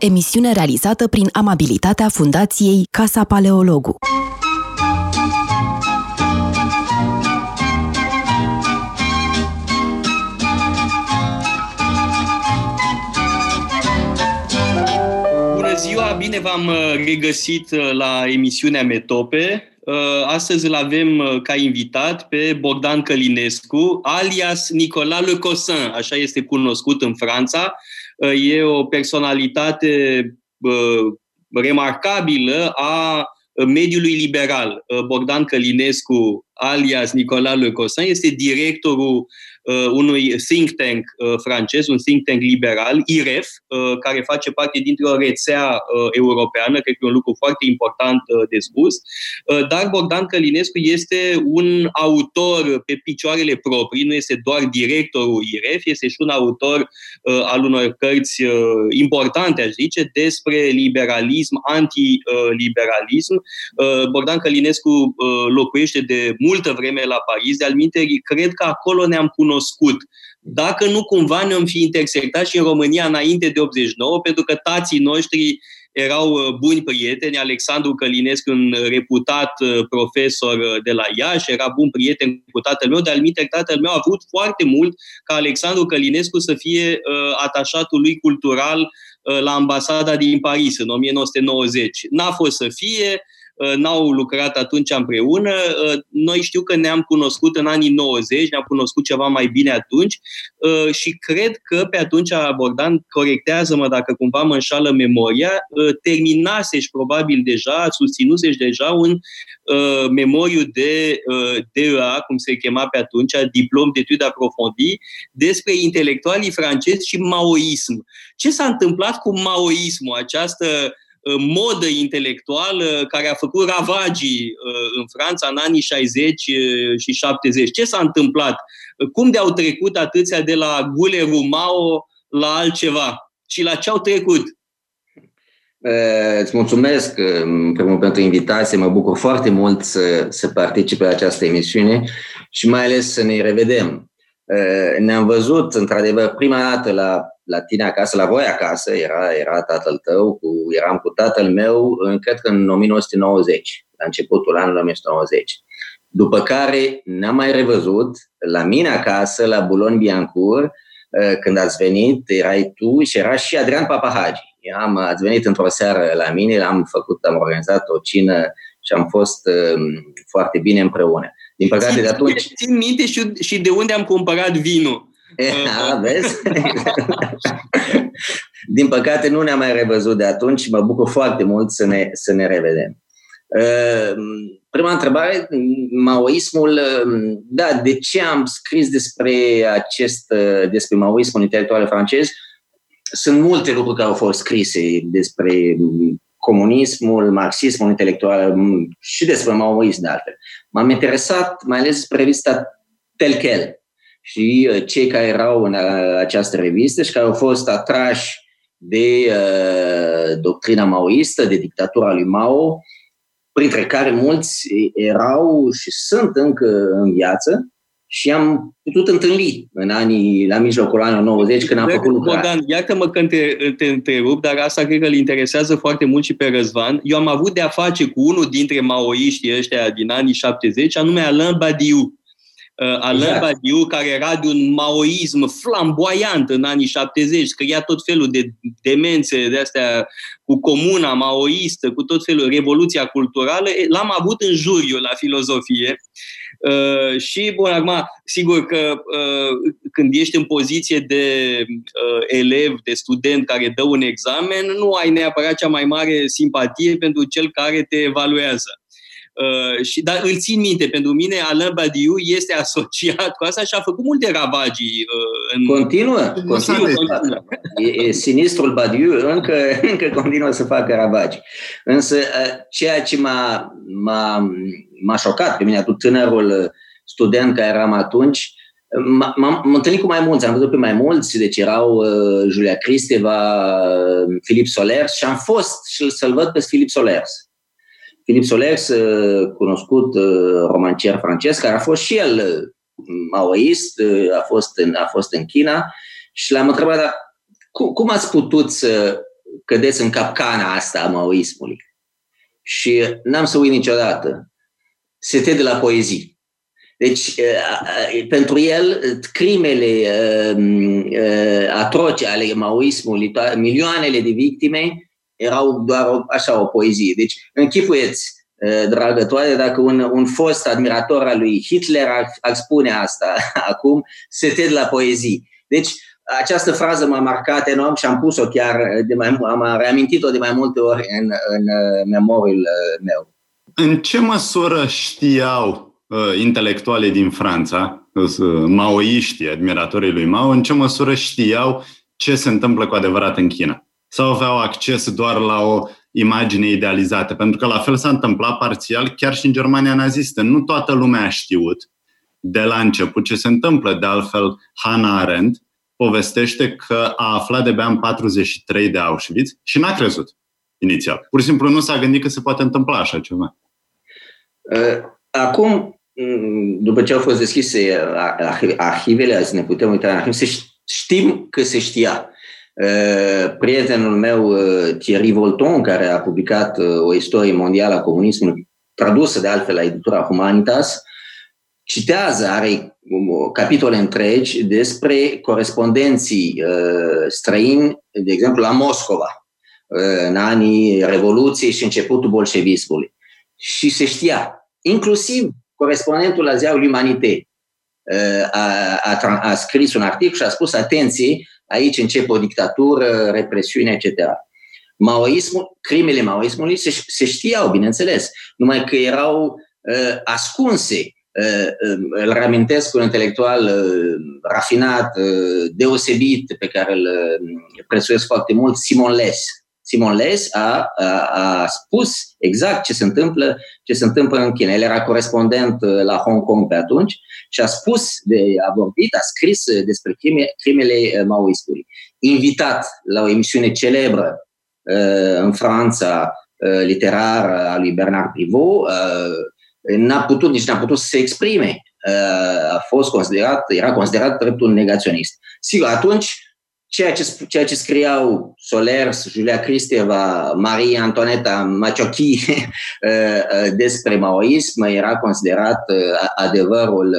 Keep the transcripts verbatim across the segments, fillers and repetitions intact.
Emisiune realizată prin amabilitatea Fundației Casa Paleologu. Bună ziua, bine v-am regăsit la emisiunea Metope. Astăzi îl avem ca invitat pe Bogdan Călinescu, alias Nicolas Lecaussin, așa este cunoscut în Franța. E o personalitate remarcabilă a mediului liberal. Bogdan Călinescu, alias Nicolas Lecaussin, este directorul unui think tank francez, un think tank liberal, I R E F, care face parte dintr-o rețea europeană, cred că e un lucru foarte important de spus. Dar Bogdan Călinescu este un autor pe picioarele proprii, nu este doar directorul I R E F, este și un autor al unor cărți importante, aș zice, despre liberalism, antiliberalism. Bogdan Călinescu locuiește de multă vreme la Paris, de altminteri, cred că acolo ne-am cunoscut. Dacă nu, cumva ne-am fi intersectat și în România înainte de optzeci și nouă, pentru că tații noștri erau buni prieteni. Alexandru Calinescu, un reputat profesor de la Iași, era bun prieten cu tatăl meu. De altminte, tatăl meu a vrut foarte mult ca Alexandru Calinescu să fie atașatul lui cultural la ambasada din Paris în nouăsprezece nouăzeci. N-a fost să fie, n-au lucrat atunci împreună. Noi știu că ne-am cunoscut în anii nouăzeci, ne-am cunoscut ceva mai bine atunci și cred că pe atunci, Bogdan, corectează-mă dacă cumva mă înșală memoria, terminasești probabil deja, susținusești deja un memoriu de D E A, cum se chema pe atunci, diplom d'études approfondies, despre intelectualii francezi și maoism. Ce s-a întâmplat cu maoismul, această modă intelectuală care a făcut ravagii în Franța în anii șaizeci și șaptezeci? Ce s-a întâmplat? Cum de-au trecut atâția de la gulerul Mao la altceva? Și la ce au trecut? Îți mulțumesc, în primul rând, pentru invitație. Mă bucur foarte mult să, să participe la această emisiune și mai ales să ne revedem. Ne-am văzut, într-adevăr, prima dată la la tine acasă, la voi acasă, era, era tatăl tău, cu, eram cu tatăl meu, cred că în nouăsprezece nouăzeci, la începutul anului nouăsprezece nouăzeci. După care ne-am mai revăzut la mine acasă, la Boulogne-Billancourt, când ați venit, erai tu și era și Adrian Papahagi. Am, ați venit într-o seară la mine, am făcut, am organizat o cină și am fost uh, foarte bine împreună. Din păcate, de atunci... Țin minte și, și de unde am cumpărat vinul. A, vezi? Din păcate nu ne-am mai revăzut de atunci și mă bucur foarte mult să ne, să ne revedem. Prima întrebare, maoismul, da, de ce am scris despre acest, despre maoismul intelectual francez? Sunt multe lucruri care au fost scrise despre comunismul, marxismul intelectual și despre maoism, de altfel. M-am interesat mai ales despre revista Tel-Quel și cei care erau în această revistă și care au fost atrași de uh, doctrina maoistă, de dictatura lui Mao, printre care mulți erau și sunt încă în viață și am putut întâlni în anii, la mijlocul anului nouăzeci, când am făcut lucrarea. Bogdan, iartă-mă când te, te întrerup, dar asta cred că îl interesează foarte mult și pe Răzvan. Eu am avut de-a face cu unul dintre maoiștii ăștia din anii șaptezeci, anume Alain Badiou. Alain Badiou, care era de un maoism flamboiant în anii șaptezeci, scria tot felul de demențe de-astea cu comuna maoistă, cu tot felul, revoluția culturală, l-am avut în juriu la filozofie. Uh, și, bun, acum, sigur că uh, când ești în poziție de uh, elev, de student care dă un examen, nu ai neapărat cea mai mare simpatie pentru cel care te evaluează. Uh, și, dar îl țin minte, pentru mine Alain Badiou este asociat cu asta și a făcut multe ravagii. Uh, în continuă, în continuă, continuă. E, e sinistrul Badiou încă, încă continuă să facă ravagii. Însă ceea ce m-a, m-a, m-a șocat pe mine, atunci tânărul student care eram atunci, m-am, m-am întâlnit cu mai mulți, am văzut pe mai mulți, deci erau uh, Julia Kristeva, uh, Philippe Sollers și am fost și să-l văd pe Philippe Sollers. Philippe Sollers, cunoscut romancier francez, care a fost și el maoist, a fost în, a fost în China și l-am întrebat, dar cum, cum ați putut să cădeți în capcana asta a maoismului. Și n-am să uit niciodată. Sete de la poezii. Deci, pentru el, crimele atroce ale maoismului, milioanele de victime, erau doar o, așa o poezie. Deci, închipuieți, dragă toate, dacă un, un fost admirator al lui Hitler ar spune asta acum, sete de la poezii. Deci, această frază m-a marcat enorm și am pus-o chiar, de mai, am reamintit-o de mai multe ori în, în memoriul meu. În ce măsură știau uh, intelectualii din Franța, uh, maoiștii, admiratorii lui Mao, în ce măsură știau ce se întâmplă cu adevărat în China? Sau aveau acces doar la o imagine idealizată? Pentru că la fel s-a întâmplat parțial chiar și în Germania nazistă. Nu toată lumea a știut de la început ce se întâmplă. De altfel, Hannah Arendt povestește că a aflat de-abia în patruzeci și trei de Auschwitz și n-a crezut inițial. Pur și simplu nu s-a gândit că se poate întâmpla așa ceva. Acum, după ce au fost deschise arhivele, azi ne putem uita în arhiv, se știm că se știa. Prietenul meu, Thierry Volton, care a publicat o istorie mondială a comunismului, tradusă de altfel la editura Humanitas, citează, are capitole întregi despre corespondenții străini, de exemplu, la Moscova, în anii Revoluției și începutul bolșevismului. Și se știa, inclusiv corespondentul la ziarul L'Humanité a, a, a scris un articol și a spus, atenție, aici începe o dictatură, represiune, et cetera. Maoismul, crimele maoismului se, se știau, bineînțeles, numai că erau uh, ascunse. Uh, îl reamintesc un intelectual uh, rafinat, uh, deosebit, pe care îl uh, prețuiesc foarte mult, Simon Les. Simon Les a, a, a spus exact ce se întâmplă, ce se întâmplă în China. El era corespondent la Hong Kong pe atunci și a spus, de, a vorbit, a scris despre crime, crimele maoistului. Invitat la o emisiune celebră uh, în Franța, uh, literară, a lui Bernard Pivot, uh, n-a putut, nici n-a putut să se exprime. Uh, a fost considerat, era considerat drept un negaționist. Sigur, atunci Ceea ce, ceea ce scriau Sollers, Julia Kristeva, Marie Antoaneta Maciochi despre maoism era considerat adevărul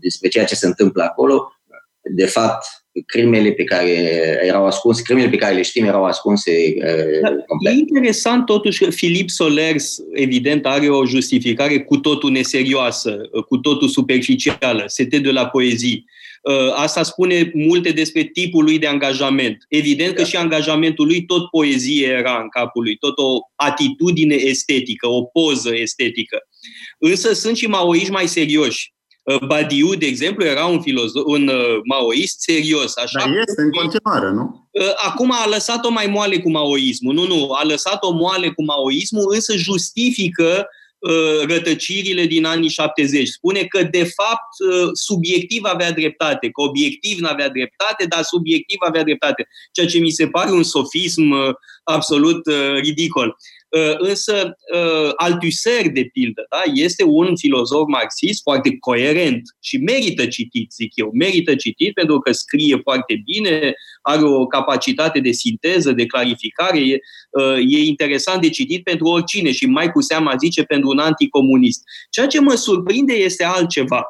despre ceea ce se întâmplă acolo. De fapt, crimele pe care erau ascunse, crimele pe care le știm erau ascunse complet. E interesant totuși că Philippe Sollers, evident, are o justificare cu totul neserioasă, cu totul superficială, sete de la poezii. Asta spune multe despre tipul lui de angajament. Evident că da. Și angajamentul lui tot poezie era în capul lui, tot o atitudine estetică, o poză estetică. Însă sunt și maoiști mai serioși. Badiou, de exemplu, era un filozof, un maoist serios. Așa. Dar este în continuare, nu? Acum a lăsat-o mai moale cu maoismul. Nu, nu, a lăsat-o moale cu maoismul, însă justifică rătăcirile din anii șaptezeci. Spune că, de fapt, subiectiv avea dreptate, că obiectiv n-avea dreptate, dar subiectiv avea dreptate. Ceea ce mi se pare un sofism absolut ridicol. Însă, Althusser, de pildă, da, este un filozof marxist foarte coerent și merită citit, zic eu. Merită citit pentru că scrie foarte bine, are o capacitate de sinteză, de clarificare. E, e interesant de citit pentru oricine și mai cu seama, zice, pentru un anticomunist. Ceea ce mă surprinde este altceva.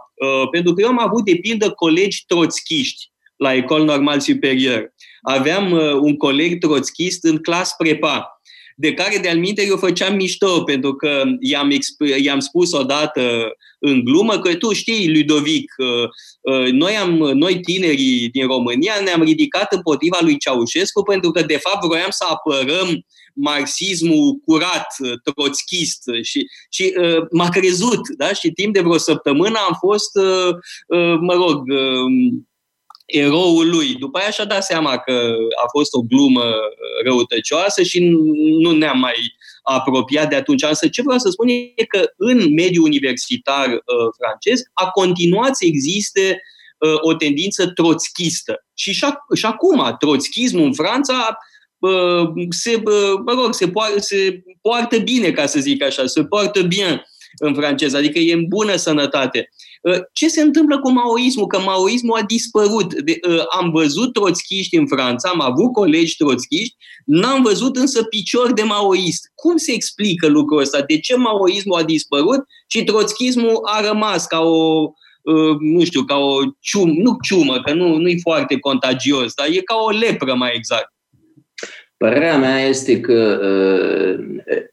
Pentru că eu am avut, de pildă, colegi troțchiști la École Normale Supérieure. Aveam un coleg troțchist în clas prepa, de care, de-al minte, eu făceam mișto, pentru că i-am, exp- i-am spus odată în glumă că, tu știi, Ludovic, noi, am, noi tinerii din România ne-am ridicat împotriva lui Ceaușescu pentru că, de fapt, vroiam să apărăm marxismul curat, troțchist și, și uh, m-a crezut, da? Și timp de vreo săptămână am fost, uh, uh, mă rog... Uh, eroul lui. După aia și-a dat seama că a fost o glumă răutăcioasă și nu ne-am mai apropiat de atunci. Însă ce vreau să spun e că în mediul universitar uh, francez a continuat să existe uh, o tendință troțchistă. Și și acum troțchismul în Franța uh, se, uh, mă rog, se, poar, se poartă bine, ca să zic așa, se poartă bien. în franceză, adică e în bună sănătate. Ce se întâmplă cu maoismul? Că maoismul a dispărut. Am văzut troțchiști în Franța, am avut colegi troțchiști, n-am văzut însă picior de maoist. Cum se explică lucrul ăsta? De ce maoismul a dispărut și troțchismul a rămas ca o, nu știu, ca o ciumă, nu ciumă, că nu, nu e foarte contagios, dar e ca o lepră mai exact. Părerea mea este că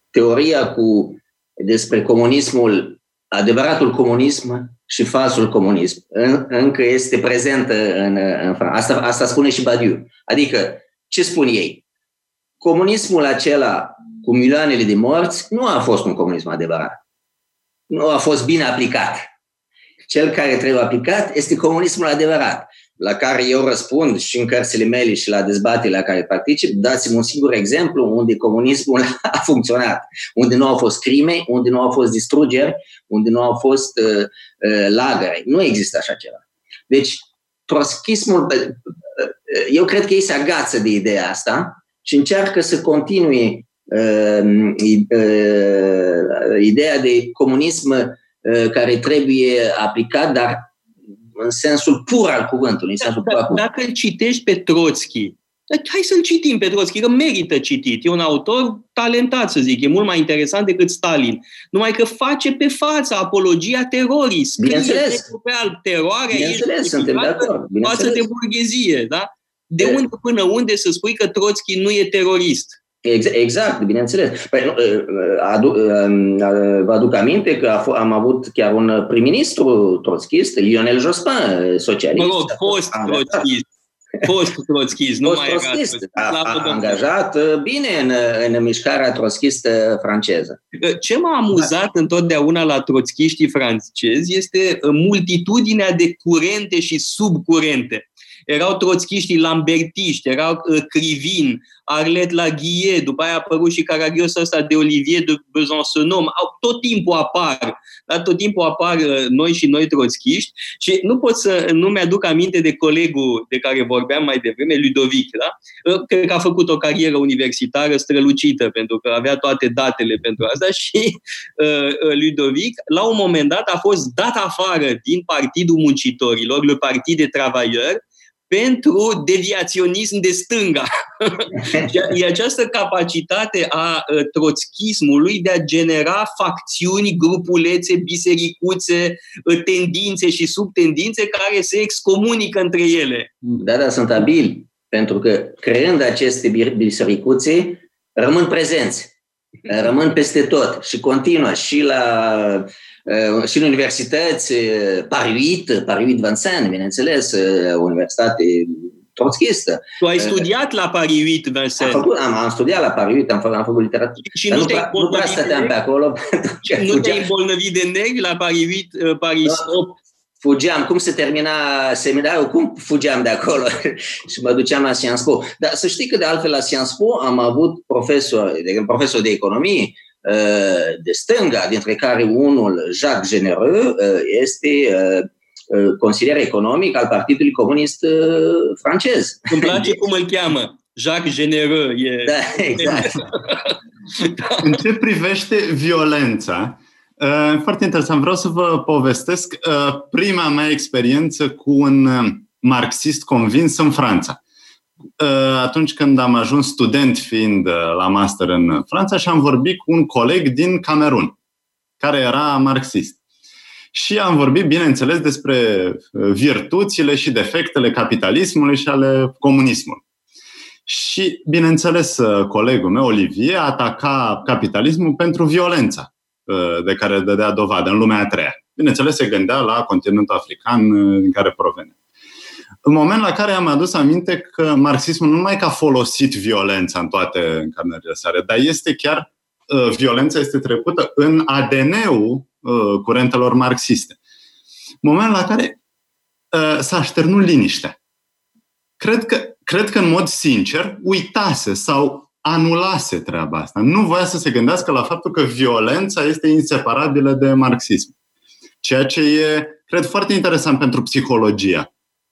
teoria cu despre comunismul, adevăratul comunism și falsul comunism, în, încă este prezentă în, în Franța. Asta, asta spune și Badiou. Adică, ce spun ei? Comunismul acela cu milioanele de morți nu a fost un comunism adevărat. Nu a fost bine aplicat. Cel care trebuie aplicat este comunismul adevărat, la care eu răspund și în cărțile mele și la dezbaterile la care particip. Dați-mi un singur exemplu unde comunismul a funcționat, unde nu au fost crime, unde nu au fost distrugeri, unde nu au fost uh, uh, lagăre. Nu există așa ceva. Deci, trotskismul, uh, eu cred că ei se agață de ideea asta și încearcă să continue uh, uh, ideea de comunism uh, care trebuie aplicat, dar în sensul pur al cuvântului. În sensul pur al cuvântului. Dacă îl citești pe Troțchi, hai să-l citim pe Troțchi, că merită citit. E un autor talentat, să zic. E mult mai interesant decât Stalin. Numai că face pe fața apologia terorii. Bineînțeles. Teroarea Bineînțeles, suntem de acord. Față de burghezie, da? De, de unde până unde să spui că Troțchi nu e terorist? Exact, bineînțeles. Păi, aduc, vă aduc aminte că am avut chiar un prim-ministru trotskist, Lionel Jospin, socialist. Mă rog, fost trotskist. Fost trotskist, nu mai era. A angajat bine în, în mișcarea trotskistă franceză. Ce m-a amuzat întotdeauna la trotskiștii francezi este multitudinea de curente și subcurente. Erau troțchiștii lambertiști, erau uh, Crivin, Arlet Laguier, după aia a apărut și caragiosul ăsta de Olivier de Besançon. Tot timpul apar, da? Tot timpul apar uh, noi și noi troțchiști și nu pot să nu mi-aduc aminte de colegul de care vorbeam mai devreme, Ludovic, da? Uh, cred că a făcut o carieră universitară strălucită pentru că avea toate datele pentru asta și uh, Ludovic la un moment dat a fost dat afară din Partidul Muncitorilor, le Parti des Travailleurs, pentru deviaționism de stânga. E această capacitate a trotskismului de a genera facțiuni, grupulețe, bisericuțe, tendințe și subtendințe care se excomunică între ele. Da, da, sunt abili, pentru că creând aceste bisericuțe, rămân prezenți, rămân peste tot și continuă și la... și în universități, Paris opt, Paris opt Vincennes, bineînțeles, universitate trotskistă. Tu ai studiat la Paris opt Vincennes. Am, am, am studiat la Paris opt, am, am făcut literatură. Și nu, nu te-ai îmbolnăvit de negri la Paris opt? Fugeam. Cum se termina seminarul? Cum fugeam de acolo? Și mă duceam la Sciences Po. Dar să știi că de altfel la Sciences Po am avut profesor, de, profesor de economie, de stânga, dintre care unul, Jacques Généreux, este consilier economic al Partidului Comunist francez. Îmi place cum îl cheamă. Jacques Généreux. E... Da, exact. Da. În ce privește violența, foarte interesant, vreau să vă povestesc prima mea experiență cu un marxist convins în Franța. Atunci când am ajuns student fiind la master în Franța și am vorbit cu un coleg din Camerun, care era marxist. Și am vorbit, bineînțeles, despre virtuțile și defectele capitalismului și ale comunismului. Și, bineînțeles, colegul meu, Olivier, ataca capitalismul pentru violența de care dădea dovadă în lumea a treia. Bineînțeles, se gândea la continentul african din care provenea. În momentul la care am adus aminte că marxismul nu numai că a folosit violența în toate încarnările sale, dar este chiar, violența este trecută în A D N-ul curentelor marxiste. În momentul la care s-a așternut liniștea. Cred că, cred că în mod sincer uitase sau anulase treaba asta. Nu voia să se gândească la faptul că violența este inseparabilă de marxism. Ceea ce e, cred, foarte interesant pentru psihologia.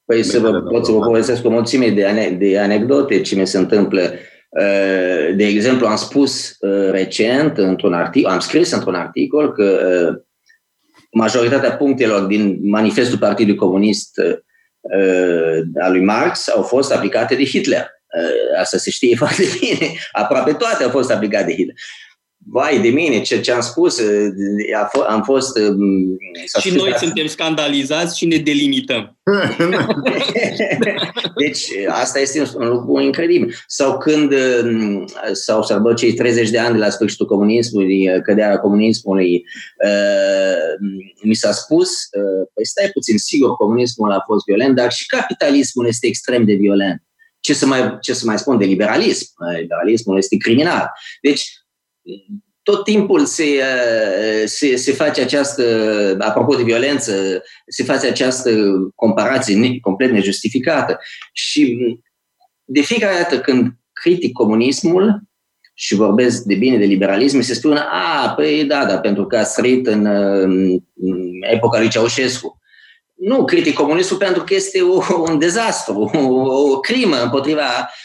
Păi să vă, pot să vă povestesc o mulțime de, ane- de anecdote ce mi se întâmplă De exemplu, am spus recent, într-un articol, am scris într-un articol că majoritatea punctelor din manifestul Partidului Comunist al lui Marx au fost aplicate de Hitler. Asta se știe foarte bine. Aproape toate au fost aplicate de Hitler. Vai de mine, ce, ce am spus, am fost... Și noi suntem scandalizați și ne delimităm. Deci, asta este un lucru incredibil. Sau când s-au observat cei treizeci de ani de la sfârșitul comunismului, căderea comunismului, mi s-a spus, păi stai puțin, sigur, comunismul a fost violent, dar și capitalismul este extrem de violent. Ce să mai, ce să mai spun de liberalism? Liberalismul este criminal. Deci, tot timpul se, se, se face această, apropo de violență, se face această comparație ne, complet nejustificată. Și de fiecare dată când critic comunismul și vorbesc de bine de liberalism, se spune, a, păi da, da, pentru că a trăit în, în epoca lui Ceaușescu. Nu critic comunismul pentru că este o, un dezastru, o, o crimă împotriva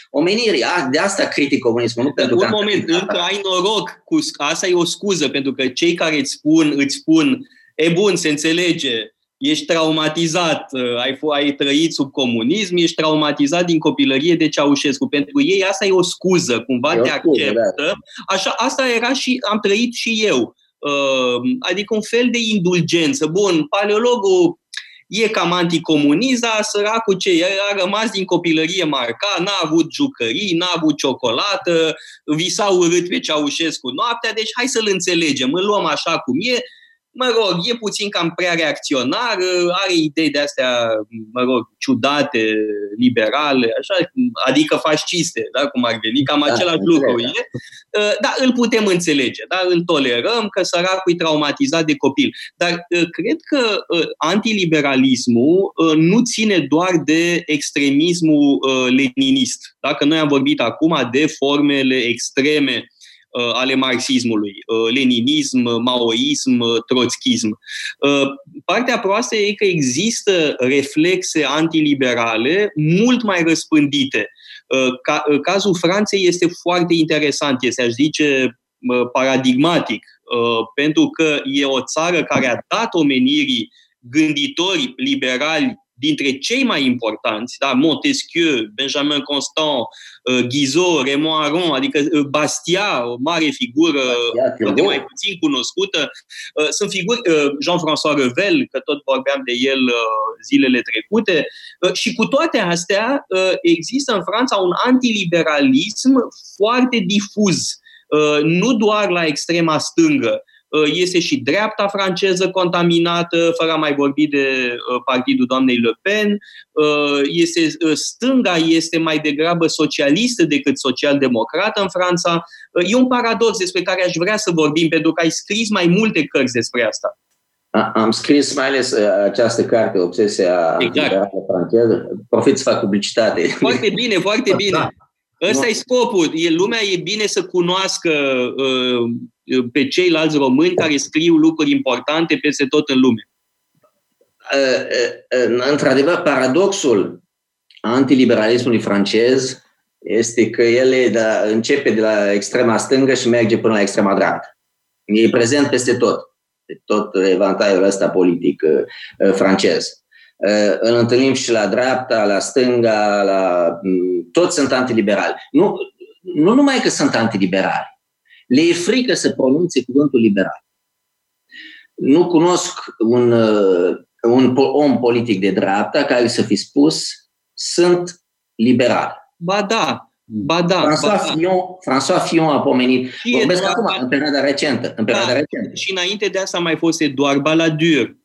omenirii. De asta critic comunismul. Nu pentru un moment, încă ai noroc. Cu, asta e o scuză, pentru că cei care îți spun, îți spun, e bun, se înțelege, ești traumatizat, ai, ai trăit sub comunism, ești traumatizat din copilărie de Ceaușescu. Pentru ei asta e o scuză, cumva te acceptă. Așa, asta era și am trăit și eu. Adică un fel de indulgență. Bun, paleologul e cam anticomunist, dar săracul ce a rămas din copilărie marcat, n-a avut jucării, n-a avut ciocolată, visa urât pe Ceaușescu noaptea, deci hai să-l înțelegem, îl luăm așa cum e, mă rog, e puțin cam prea reacționar, are idei de-astea, mă rog, ciudate, liberale, așa, adică fasciste, da, cum ar veni, cam da, același lucru e, dar îl putem înțelege, da, îl tolerăm că săracul e traumatizat de copil. Dar cred că antiliberalismul nu ține doar de extremismul leninist, da, că noi am vorbit acum de formele extreme ale marxismului, leninism, maoism, trotskism. Partea proastă e că există reflexe antiliberale mult mai răspândite. Cazul Franței este foarte interesant, este, aș zice, paradigmatic, pentru că e o țară care a dat omenirii gânditori liberali dintre cei mai importanți, da, Montesquieu, Benjamin Constant, Guizot, Remoaron, adică Bastiat, o mare figură, poate mai puțin cunoscută. Sunt figuri, Jean-François Revel, că tot vorbeam de el zilele trecute. Și cu toate astea există în Franța un antiliberalism foarte difuz, nu doar la extrema stângă. Este și dreapta franceză contaminată, fără a mai vorbi de partidul doamnei Le Pen. Este, stânga este mai degrabă socialistă decât social-democrată în Franța. E un paradox despre care aș vrea să vorbim, pentru că ai scris mai multe cărți despre asta. Am scris mai ales această carte, Obsesia exact. Franceză. Profit să fac publicitate. Foarte bine, foarte bine. Da. Ăsta e scopul. E, lumea e bine să cunoască uh, pe ceilalți români care scriu lucruri importante peste tot în lume. Uh, uh, uh, într-adevăr, paradoxul antiliberalismului francez este că el da, începe de la extrema stângă și merge până la extrema dreaptă. E prezent peste tot. Pe tot evantaiul ăsta politic uh, francez. Îl întâlnim și la dreapta, la stânga, la... toți sunt antiliberali. Nu, nu numai că sunt antiliberali, le e frică să pronunțe cuvântul liberal. Nu cunosc un, un om politic de dreapta care să fi spus sunt liberal. Ba da, ba da. François, ba Fillon, da. François Fillon a pomenit, vorbesc acum, ba... în perioada recentă. În perioada da, recentă. Și înainte de asta a mai fost Édouard Balladur.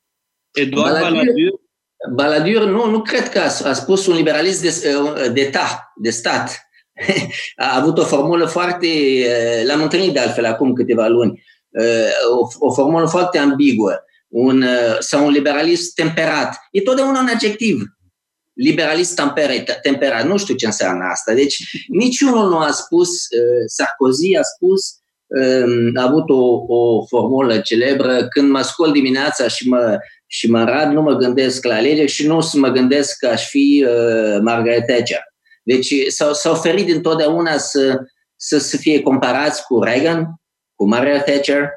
Édouard Balladur Balladur, nu, nu cred că a, a spus un liberalist de, de, ta, de stat. A avut o formulă foarte, l-am întâlnit de altfel acum câteva luni, o, o formulă foarte ambiguă, un, sau un liberalist temperat. E totdeauna un adjectiv. Liberalist temperat, temperat, nu știu ce înseamnă asta. Deci niciunul nu a spus, Sarkozy a spus, a avut o, o formulă celebră, când mă scol dimineața și mă și mă rad, nu mă gândesc la alegeri și nu mă gândesc că aș fi uh, Margaret Thatcher. Deci s-au, s-au ferit întotdeauna să, să, să fie comparați cu Reagan, cu Margaret Thatcher,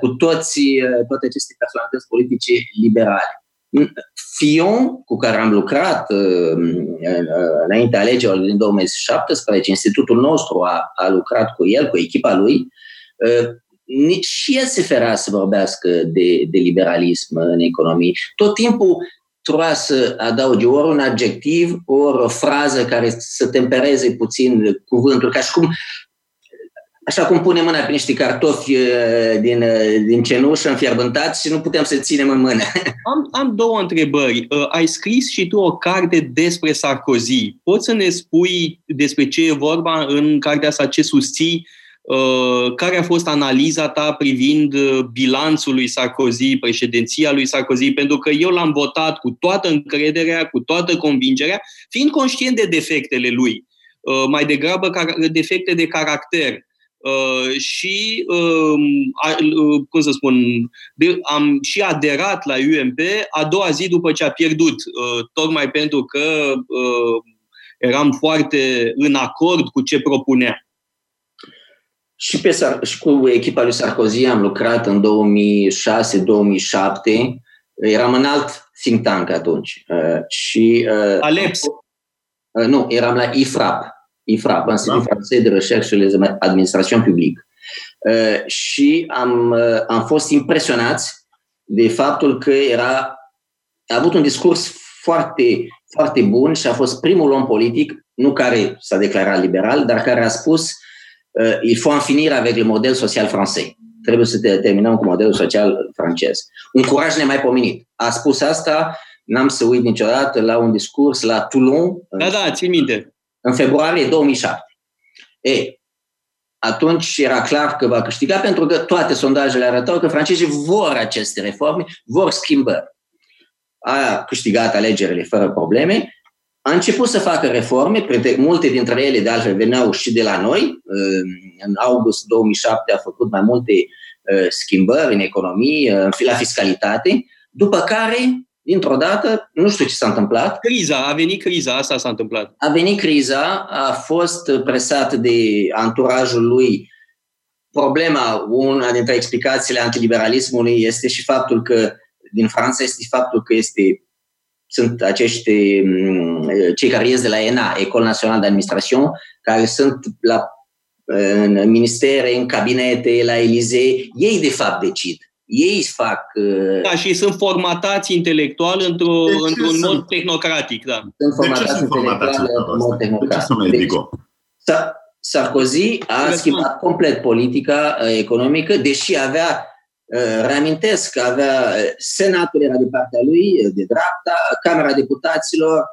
cu toți, toate aceste personalități politice liberale. Fion, cu care am lucrat înainte alegerilor din două mii șaptesprezece, institutul nostru a, a lucrat cu el, cu echipa lui, nici și el se ferea să vorbească de, de liberalism în economie. Tot timpul trebuia să adauge ori un adjectiv, ori o frază care să tempereze puțin cuvântul, ca și cum, așa cum punem mâna prin niște cartofi din, din cenușă înfierbântați și nu putem să ținem în mână. Am, am două întrebări. Ai scris și tu o carte despre Sarkozy. Poți să ne spui despre ce e vorba în cartea asta, ce susții? Care a fost analiza ta privind bilanțul lui Sarkozy, președinția lui Sarkozy? Pentru că eu l-am votat cu toată încrederea, cu toată convingerea, fiind conștient de defectele lui, mai degrabă defecte de caracter. Uh, și, uh, uh, cum să spun, de, am și aderat la U M P a doua zi după ce a pierdut, uh, tocmai pentru că uh, eram foarte în acord cu ce propunea. Și, pe, și cu echipa lui Sarkozy am lucrat în două mii șase două mii șapte, eram în alt think tank atunci. Uh, și, uh, Aleps? Uh, nu, eram la I F R A P. I F R A P, Institutul Français de Recherche sur les Administrations Publiques. Uh, și am, uh, am fost impresionați de faptul că era, a avut un discurs foarte, foarte bun și a fost primul om politic, nu care s-a declarat liberal, dar care a spus uh, il faut en finir avec le modèle social français. Trebuie să terminăm cu modelul social francez. Un curaj nemaipomenit. A spus asta, n-am să uit niciodată, la un discurs la Toulon. Da, da, țin minte. În februarie două mii șapte. E, atunci era clar că va câștiga, pentru că toate sondajele arătau că francezii vor aceste reforme, vor schimbări. A câștigat alegerile fără probleme, a început să facă reforme, multe dintre ele de altfel veneau și de la noi. În august două mii șapte a făcut mai multe schimbări în economie, la fiscalitate, după care... Dintr-o dată, nu știu ce s-a întâmplat. Criza, a venit criza, asta s-a întâmplat. A venit criza, a fost presat de anturajul lui. Problema, una dintre explicațiile antiliberalismului este și faptul că, din Franța, este faptul că este, sunt acești, cei care ies de la ENA, École Nationale d'Administration, care sunt la, în ministere, în cabinete, la Élysée, ei de fapt decid. Ei fac... Da, și sunt formatați intelectual într-o, într-un sunt, mod tehnocratic. Da. Sunt formatați intelectual într-un mod tehnocratic. Deci, Sarkozy a de schimbat sunt. complet politica economică, deși avea, reamintesc, avea senatul era de partea lui, de dreapta, Camera Deputaților,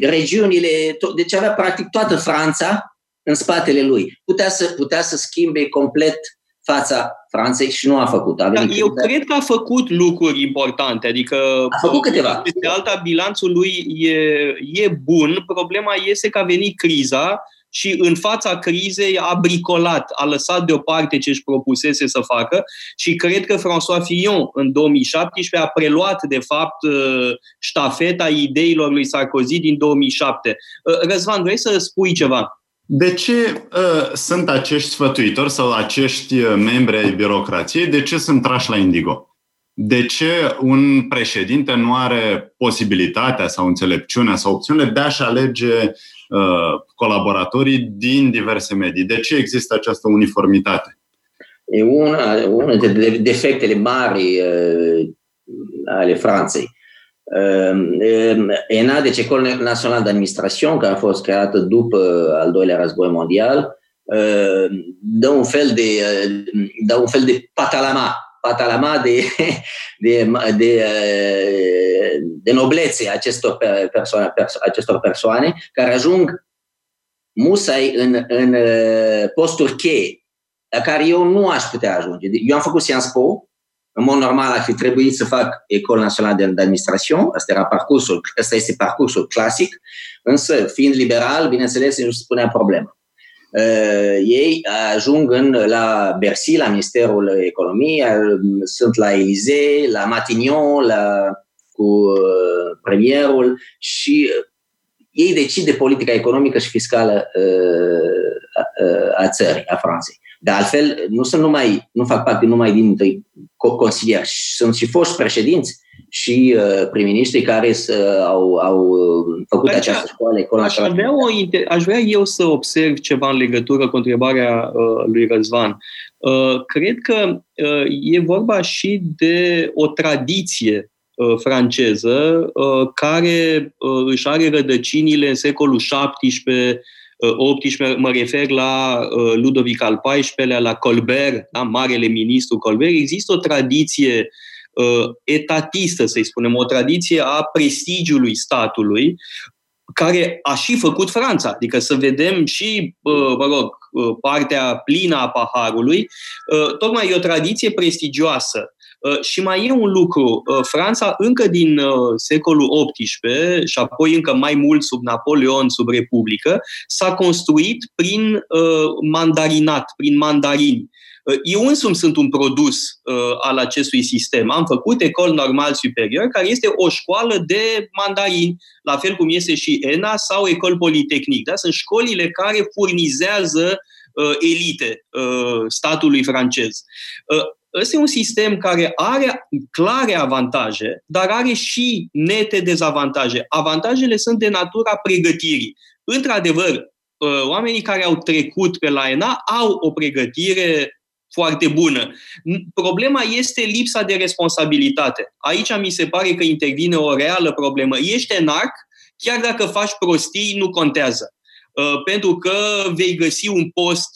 regiunile, deci avea practic toată Franța în spatele lui. Putea să, putea să schimbe complet fața Franței și nu a făcut. A venit da, eu cred că a făcut lucruri importante. Adică, a făcut câteva. De alta, bilanțul lui e, e bun. Problema este că a venit criza și în fața crizei a bricolat, a lăsat deoparte ce își propusese să facă și cred că François Fillon în două mii șaptesprezece a preluat, de fapt, ștafeta ideilor lui Sarkozy din două mii șapte. Răzvan, vrei să spui ceva? De ce uh, sunt acești sfătuitori sau acești membri ai birocrației, de ce sunt trași la indigo? De ce un președinte nu are posibilitatea sau înțelepciunea sau opțiunile de a-și alege uh, colaboratorii din diverse medii? De ce există această uniformitate? E una, una dintre defectele mari uh, ale Franței. ENA, deci École Nationale d'Administration, care a fost creată după al doilea război mondial, dă un fel de, dă un fel de patalama, patalama de, de, de, de noblețe acestor persoane, acestor persoane care ajung musai în, în posturi cheie, la care eu nu aș putea ajunge. Eu am făcut Sciences Po. În mod normal ar fi trebuit să fac École Nationale d'Administration, asta era parcursul, asta este parcursul clasic, însă fiind liberal, bineînțeles, nu se punea problemă. Uh, ei ajung în, la Bercy, la Ministerul Economiei, sunt la Élysée, la Matignon, la, cu uh, premierul și ei decide politica economică și fiscală a țării, a Franței. De altfel, nu sunt numai, nu fac parte numai din consilieri, sunt și foști președinți și prim-ministri care au, au făcut aici, această școală. Aș, avea o, aș vrea eu să observ ceva în legătură cu întrebarea uh, lui Răzvan. Uh, cred că uh, e vorba și de o tradiție uh, franceză uh, care uh, își are rădăcinile în secolul șaptesprezece, optsprezece, mă refer la Ludovic al paisprezecelea, la Colbert, da? Marele ministru Colbert. Există o tradiție uh, etatistă, să-i spunem, o tradiție a prestigiului statului, care a și făcut Franța. Adică să vedem și, uh, mă rog, partea plină a paharului. Uh, tocmai e o tradiție prestigioasă. Uh, și mai e un lucru. Uh, Franța încă din uh, secolul optsprezece și apoi încă mai mult sub Napoleon, sub Republică, s-a construit prin uh, mandarinat, prin mandarini. Uh, eu însumi sunt un produs uh, al acestui sistem. Am făcut École Normale Supérieure, care este o școală de mandarini, la fel cum este și E N A sau École Polytechnique. Da? Sunt școlile care furnizează uh, elite uh, statului francez. Uh, Ăsta e un sistem care are clare avantaje, dar are și nete dezavantaje. Avantajele sunt de natura pregătirii. Într-adevăr, oamenii care au trecut pe la E N A au o pregătire foarte bună. Problema este lipsa de responsabilitate. Aici mi se pare că intervine o reală problemă. Ești enarc, chiar dacă faci prostii, nu contează, pentru că vei găsi un post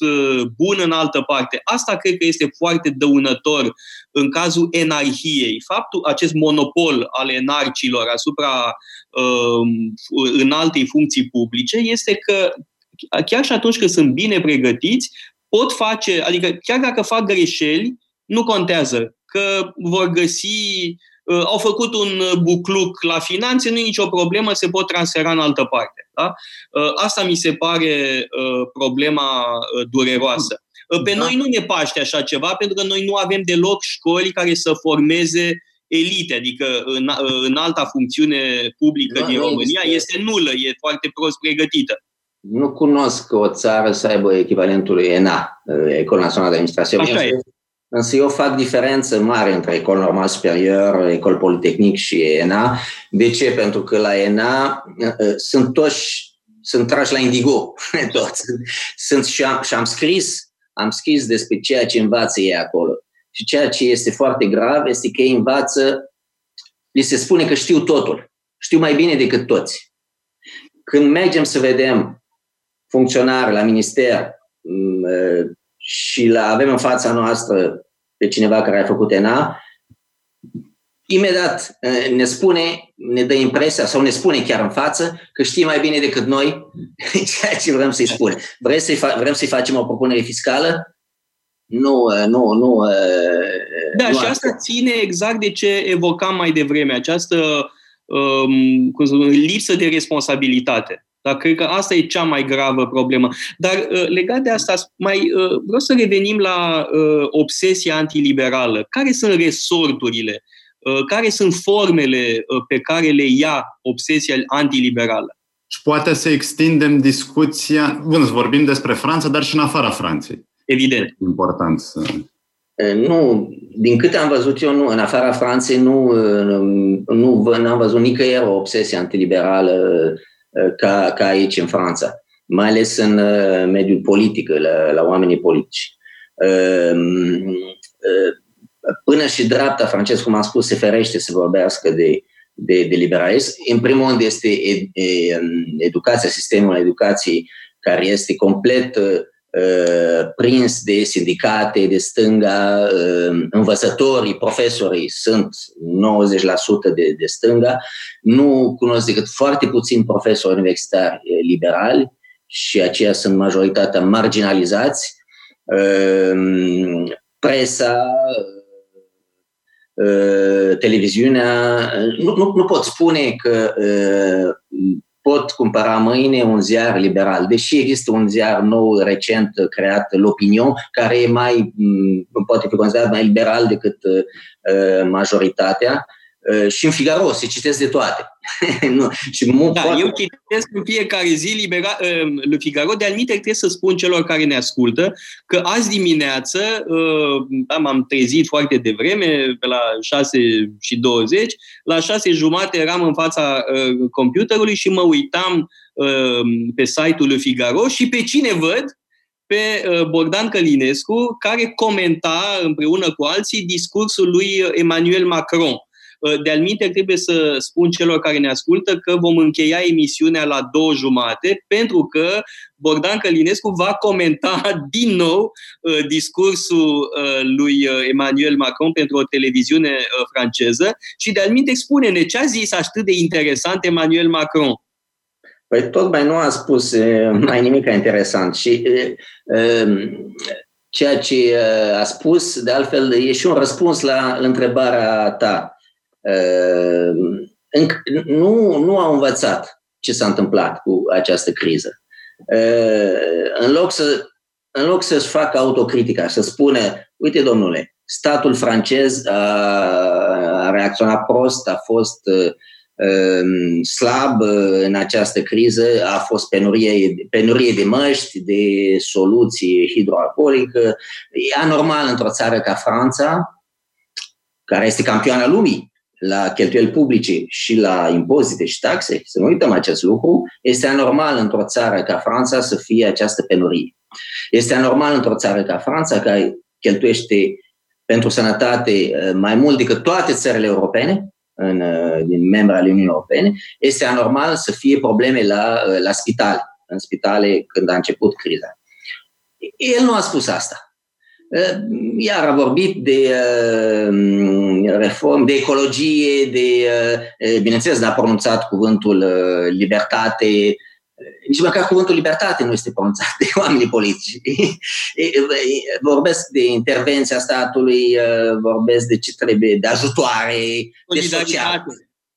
bun în altă parte. Asta cred că este foarte dăunător în cazul enarhiei. Faptul, acest monopol al enarcilor asupra uh, în altei funcții publice este că chiar și atunci când sunt bine pregătiți, pot face, adică chiar dacă fac greșeli, nu contează, că vor găsi, uh, au făcut un bucluc la finanțe, nu e nicio problemă, se pot transfera în altă parte. Da? Asta mi se pare uh, problema uh, dureroasă. Pe da. Noi nu ne paște așa ceva, pentru că noi nu avem deloc școli care să formeze elite, adică în, în alta funcțiune publică da, din România este nulă, e foarte prost pregătită. Nu cunosc o țară să aibă echivalentul E N A, École Nationale d'Administration. Însă eu fac diferență mare între École Normale Supérieure, École Polytechnique și E N A. De ce? Pentru că la E N A sunt toți, sunt trași la indigo, toți. Sunt și am, și am scris, am scris despre ceea ce învață ei acolo. Și ceea ce este foarte grav este că ei învață, li se spune că știu totul, știu mai bine decât toți. Când mergem să vedem funcționari la minister, m- și la, avem în fața noastră pe cineva care a făcut E N A, imediat ne spune, ne dă impresia sau ne spune chiar în față că știe mai bine decât noi ceea ce vrem să-i spune. Vrem să-i, fa- vrem să-i facem o propunere fiscală? Nu, nu, nu. Da, nu și asta atât. Ține exact de ce evocam mai devreme, această um, cum să spun, lipsă de responsabilitate. Dar cred că asta e cea mai gravă problemă. Dar legat de asta, mai vreau să revenim la obsesia antiliberală. Care sunt resorturile? Care sunt formele pe care le ia obsesia antiliberală? Și poate să extindem discuția... Bun, vorbim despre Franța, dar și în afara Franței. Evident. Important să... Nu, din câte am văzut eu, nu, în afara Franței, nu, nu, nu am văzut nicăieri o obsesie antiliberală Ca, ca aici în Franța, mai ales în uh, mediul politic, la, la oamenii politici. Uh, uh, până și dreapta franceză, cum am spus, se ferește să vorbească de, de, de liberalism. În primul rând este ed, ed, educația, sistemul educației, care este complet uh, prins de sindicate, de stânga. Uh, învățătorii, profesorii sunt nouăzeci la sută de, de stânga. Nu cunosc decât foarte puțini profesori universitari liberali și aceia sunt majoritatea marginalizați. Presa, televiziunea, nu, nu, nu pot spune că pot cumpăra mâine un ziar liberal, deși există un ziar nou, recent creat, L'Opinion, care e mai, poate fi considerat mai liberal decât majoritatea. și în Figaro se citesc de toate. Nu. Și da, foarte... Eu citesc în fiecare zi libera, Le Figaro. De altminteri, trebuie să spun celor care ne ascultă că azi dimineață, da, m-am trezit foarte devreme, pe la șase și douăzeci, la șase și jumătate eram în fața computerului și mă uitam pe site-ul Le Figaro și pe cine văd? Pe Bogdan Călinescu, care comenta împreună cu alții discursul lui Emmanuel Macron. De-al minte, trebuie să spun celor care ne ascultă că vom încheia emisiunea la două jumate, pentru că Bogdan Călinescu va comenta din nou discursul lui Emmanuel Macron pentru o televiziune franceză și de-al minte spune-ne ce a zis atât de interesant Emmanuel Macron. Păi tocmai nu a spus mai nimic interesant și ceea ce a spus, de altfel, e și un răspuns la întrebarea ta. Nu, nu au învățat ce s-a întâmplat cu această criză. În loc să, în loc să-și facă autocritica, să spune, uite domnule, statul francez a reacționat prost, a fost slab în această criză, a fost penurie, penurie de măști, de soluții hidroalcoolică. E anormal într-o țară ca Franța, care este campioana lumii la cheltuieli publice și la impozite și taxe, să nu uităm acest lucru, este anormal într-o țară ca Franța să fie această penurie. Este anormal într-o țară ca Franța, care cheltuiește pentru sănătate mai mult decât toate țările europene, în, din membre ale Uniunii Europene, este anormal să fie probleme la, la spitale, în spitale când a început criza. El nu a spus asta. Iar a vorbit de reforme, de ecologie, de, bineînțeles, n-a pronunțat cuvântul libertate, nici măcar cuvântul libertate nu este pronunțat de oamenii politici. Vorbesc de intervenția statului, vorbesc de ce trebuie, de ajutoare, de social.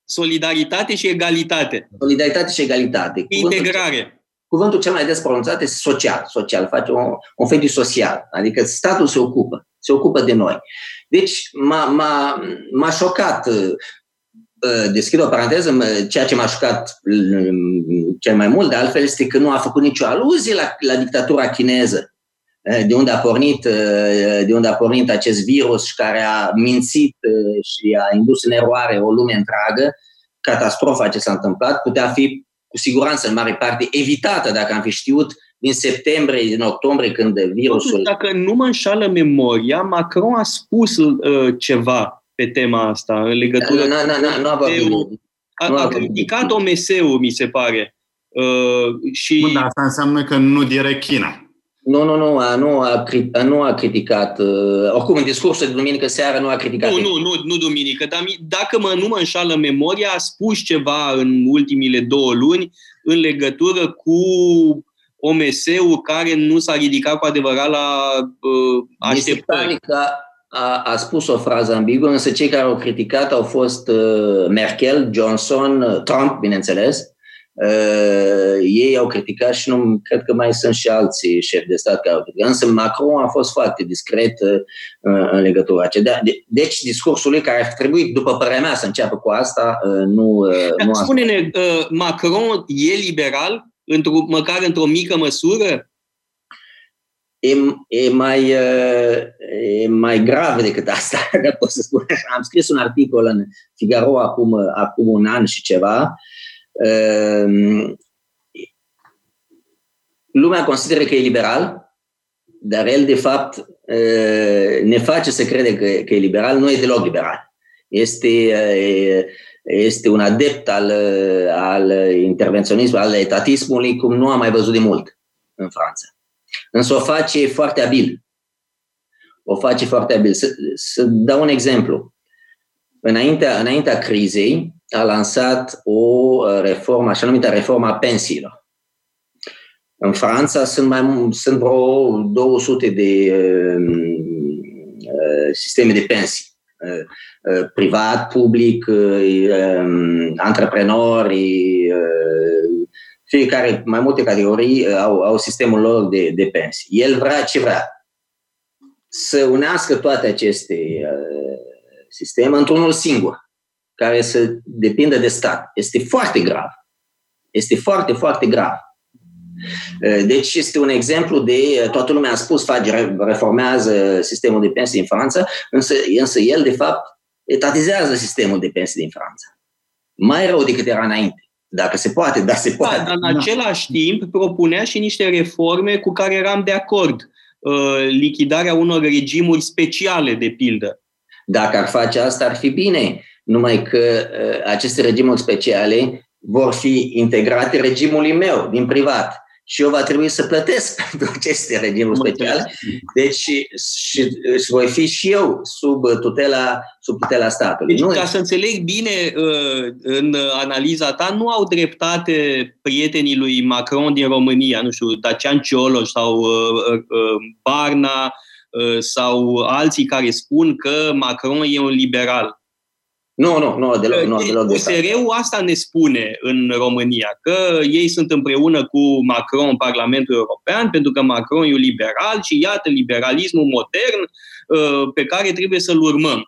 Solidaritate și egalitate. Solidaritate și egalitate. Integrare. Cuvântul cel mai des pronunțat este social. Social face un, un fel de social. Adică statul se ocupă. Se ocupă de noi. Deci m-a, m-a, m-a șocat, deschid o paranteză, ceea ce m-a șocat cel mai mult, de altfel, este că nu a făcut nicio aluzie la, la dictatura chineză, de unde a pornit, de unde a pornit acest virus care a mințit și a indus în eroare o lume întreagă. Catastrofa ce s-a întâmplat putea fi cu siguranță, în mare parte, evitată, dacă am fi știut, din septembrie, din octombrie, când virusul... Dacă nu mă înșală memoria, Macron a spus uh, ceva pe tema asta, în legătură... Da, na, na, na, nu a vorbit. A, a, a criticat O M S-ul, mi se pare. Uh, și... Bun, dar asta înseamnă că nu direct China. Nu, nu, nu, a, nu, a, a, nu a criticat. Uh, oricum, în discursul de duminică seară nu a criticat. Nu, nu, nu, nu duminică. Dar dacă mă, nu mă înșală memoria, a spus ceva în ultimile două luni în legătură cu O M S-ul care nu s-a ridicat cu adevărat la uh, așteptări. A, a spus o frază ambiguă, însă cei care au criticat au fost uh, Merkel, Johnson, Trump, bineînțeles. Uh, ei au criticat și nu cred că mai sunt și alții șefi de stat care au criticat. Însă Macron a fost foarte discret uh, în legătură aceea. De, deci discursul lui, care ar trebui, după părerea mea, să înceapă cu asta, uh, nu, uh, nu a... Spune-ne, uh, Macron e liberal, într-o, măcar într-o mică măsură? E, e, mai, e mai grav decât asta, dacă pot să spun așa. Am scris un articol în Figaro acum, acum un an și ceva. Lumea consideră că e liberal, dar el, de fapt, ne face să crede că, că e liberal. Nu e deloc liberal. Este... E, Este un adept al, al intervenționismului, al etatismului, cum nu am mai văzut de mult în Franța. Însă o face foarte abil. O face foarte abil. Să, să dau un exemplu. Înaintea, înaintea crizei a lansat o reformă, așa numită reforma pensiilor. În Franța sunt, mai, sunt vreo două sute de uh, sisteme de pensii. Privat, public, antreprenori, fiecare, mai multe categorii au, au sistemul lor de, de pensii. El vrea ce vrea. Să unească toate aceste sisteme într-unul singur. care să depindă de stat. Este foarte grav. Este foarte, foarte grav. Deci este un exemplu de, toată lumea a spus, face, reformează sistemul de pensii din Franța, însă, însă el, de fapt, etatizează sistemul de pensii din Franța. Mai rău decât era înainte. Dacă se poate, dar se poate. Da, dar în același timp propunea și niște reforme cu care eram de acord. Lichidarea unor regimuri speciale, de pildă. Dacă ar face asta, ar fi bine. Numai că aceste regimuri speciale vor fi integrate regimului meu, din privat. Și eu va trebui să plătesc pentru aceste regimuri speciale. Deci și, și voi fi și eu sub tutela, sub tutela statului. Deci, ca să înțeleg bine în analiza ta, nu au dreptate prietenii lui Macron din România, nu știu, Dacian Cioloș sau Barna sau alții care spun că Macron e un liberal. Nu, nu, nu deloc, nu deloc. U S R-ul asta ne spune în România, că ei sunt împreună cu Macron în Parlamentul European, pentru că Macron e un liberal și iată liberalismul modern pe care trebuie să-l urmăm.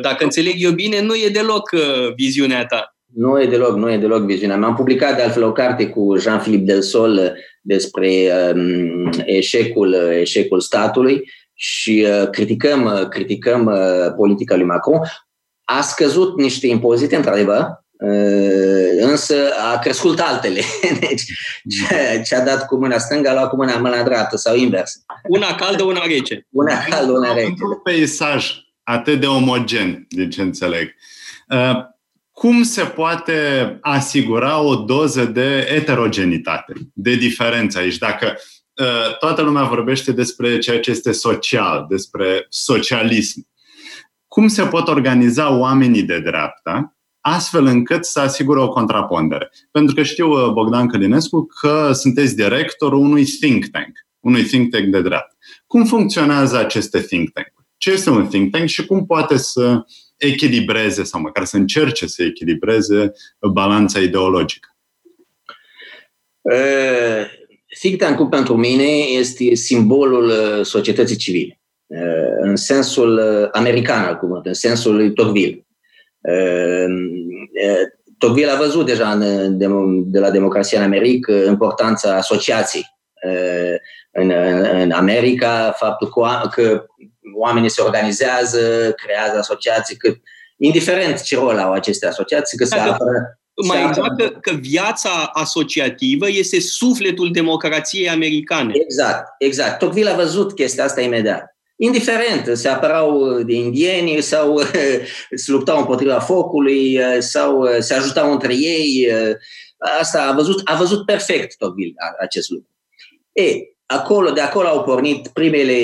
Dacă înțeleg eu bine, nu e deloc viziunea ta. Nu e deloc, nu e deloc viziunea mea. Am publicat de altfel o carte cu Jean-Philippe Delsol despre um, eșecul, eșecul statului și uh, criticăm, criticăm uh, politica lui Macron. A scăzut niște impozite, într-adevăr, însă a crescut altele. Deci, ce a dat cu mâna stângă, a luat cu mâna, mâna dreaptă sau invers. Una caldă, una rece. Una caldă, una rece. Un peisaj atât de omogen, din ce înțeleg. Cum se poate asigura o doză de eterogenitate, de diferență aici? Dacă toată lumea vorbește despre ceea ce este social, despre socialism, cum se pot organiza oamenii de dreapta astfel încât să asigure o contrapondere? Pentru că știu, Bogdan Călinescu, că sunteți directorul unui think tank, unui think tank de dreapta. Cum funcționează aceste think tank-uri? Ce este un think tank și cum poate să echilibreze sau măcar să încerce să echilibreze balanța ideologică? Uh, think tank-ul pentru mine este simbolul societății civile. În sensul american al cuvântului, în sensul lui Tocqueville. Tocqueville a văzut deja în, de, de la Democrația în America importanța asociației în, în America, faptul că, că oamenii se organizează, creează asociații, că, indiferent ce rol au aceste asociații, că se află... Mai exact că viața asociativă este sufletul democrației americane. Exact, exact. Tocqueville a văzut chestia asta imediat. Indiferent, se apărau de indieni sau se luptau împotriva focului sau se ajutau între ei. Asta a văzut, a văzut perfect Tocqueville acest lucru. E, acolo, de acolo au pornit primele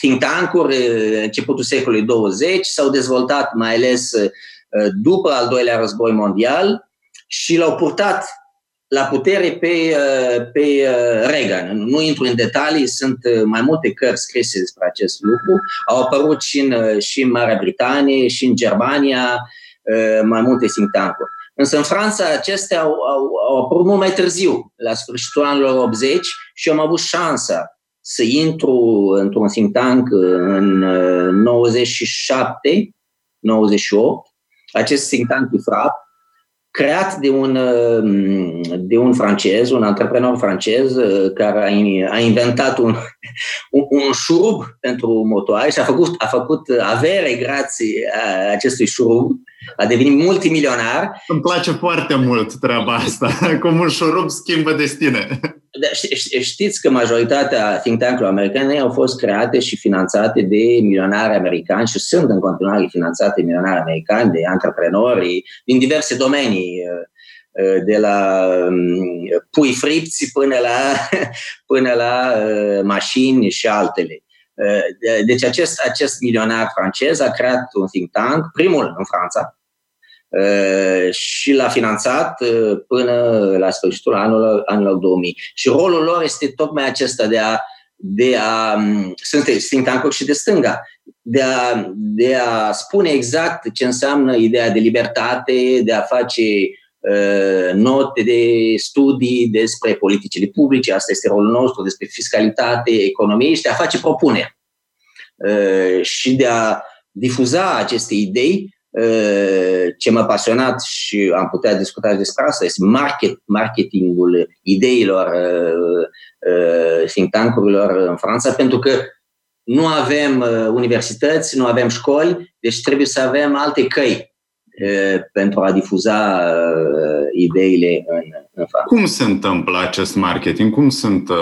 think tank-uri, începutul secolului douăzeci, s-au dezvoltat mai ales după al doilea război mondial și l-au purtat la putere pe, pe Reagan. Nu intru în detalii, sunt mai multe cărți scrise despre acest lucru. Au apărut și în, și în Marea Britanie, și în Germania, mai multe think tank-uri. Însă în Franța acestea au, au, au apărut mult mai târziu, la sfârșitul anilor optzeci, și eu am avut șansa să intru într-un think tank în nouăzeci și șapte nouăzeci și opt. Acest think tank FRAP, creat de un, de un francez, un antreprenor francez care a, a inventat un, un, un șurub pentru motoare și a făcut, a făcut avere grație a acestui șurub. A devenit multimilionar. Îmi place foarte mult treaba asta. Cum un șurub schimbă destine. Știți că majoritatea think tank-urilor americane au fost create și finanțate de milionari americani și sunt în continuare finanțate de milionari americani, de antreprenori din diverse domenii, de la pui fripți până la, până la mașini și altele. Deci acest, acest milionar francez a creat un think tank, primul în Franța, și l-a finanțat până la sfârșitul anului, anului două mii. Și rolul lor este tocmai acesta de a, de a sunt think tank-uri și de stânga, de a, de a spune exact ce înseamnă ideea de libertate, de a face uh, note de studii despre politicile publice, asta este rolul nostru, despre fiscalitate, economie și de a face propuneri uh, și de a difuza aceste idei ce m-a pasionat și am putea discuta despre asta este market, marketingul ideilor think tank-urilor în Franța, pentru că nu avem universități, nu avem școli, deci trebuie să avem alte căi pentru a difuza ideile în, în Franța. Cum se întâmplă acest marketing? Cum sunt uh,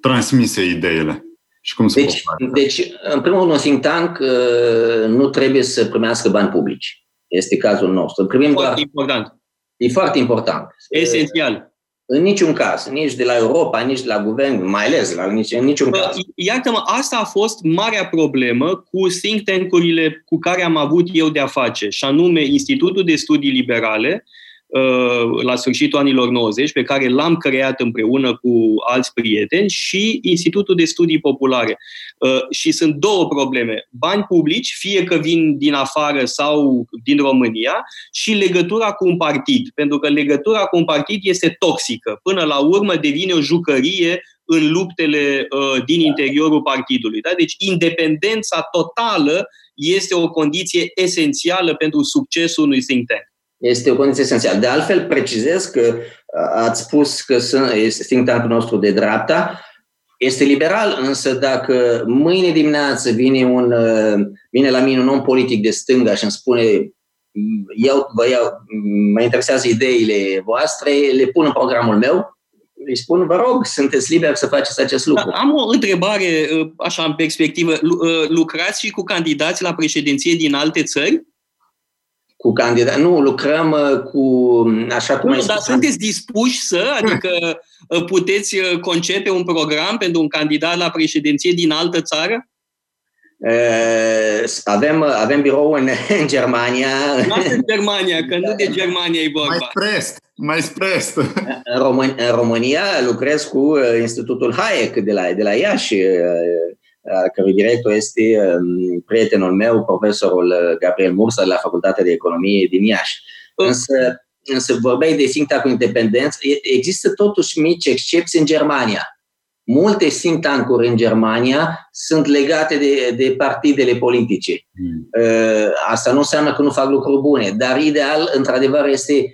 transmise ideile? Și cum se deci, deci, în primul rând, un think tank uh, nu trebuie să primească bani publici. Este cazul nostru. Primim foarte doar... important. E foarte important. Esențial. În niciun caz, nici de la Europa, nici de la guvern, mai ales la nici, în niciun caz. Iartă-mă, asta a fost marea problemă cu think tank-urile cu care am avut eu de-a face, și anume Institutul de Studii Liberale, la sfârșitul anilor nouăzeci, pe care l-am creat împreună cu alți prieteni, și Institutul de Studii Populare. Și sunt două probleme. Bani publici, fie că vin din afară sau din România, și legătura cu un partid. Pentru că legătura cu un partid este toxică. Până la urmă devine o jucărie în luptele din interiorul partidului. Deci independența totală este o condiție esențială pentru succesul unui think tank. Este o condiție esențială. De altfel, precizez că ați spus că think tank-ul nostru de dreapta este liberal, însă dacă mâine dimineață vine, un, vine la mine un om politic de stânga și îmi spune eu, vă iau, mă interesează ideile voastre, le pun în programul meu, îi spun, vă rog, sunteți liberi să faceți acest lucru. Da, am o întrebare, așa, în perspectivă. Lucrați și cu candidați la președinție din alte țări? Cu candidat. Nu, lucrăm cu, așa cum nu, ai spus. Dar sunteți dispuși să, adică puteți concepe un program pentru un candidat la președinție din altă țară? Avem, avem birou în, în Germania. Mai în Germania, că nu de Germania e vorba. Mai sprest, mai sprest. În, Român, în România lucrez cu Institutul Hayek de la, de la Iași, al cărui director este prietenul meu, profesorul Gabriel Mursa, de la Facultatea de Economie din Iași. Însă, însă vorbeai de think tank-uri independenți. Există totuși mici excepții în Germania. Multe think tank-uri în Germania sunt legate de, de partidele politice. Mm. Asta nu înseamnă că nu fac lucruri bune, dar ideal, într-adevăr, este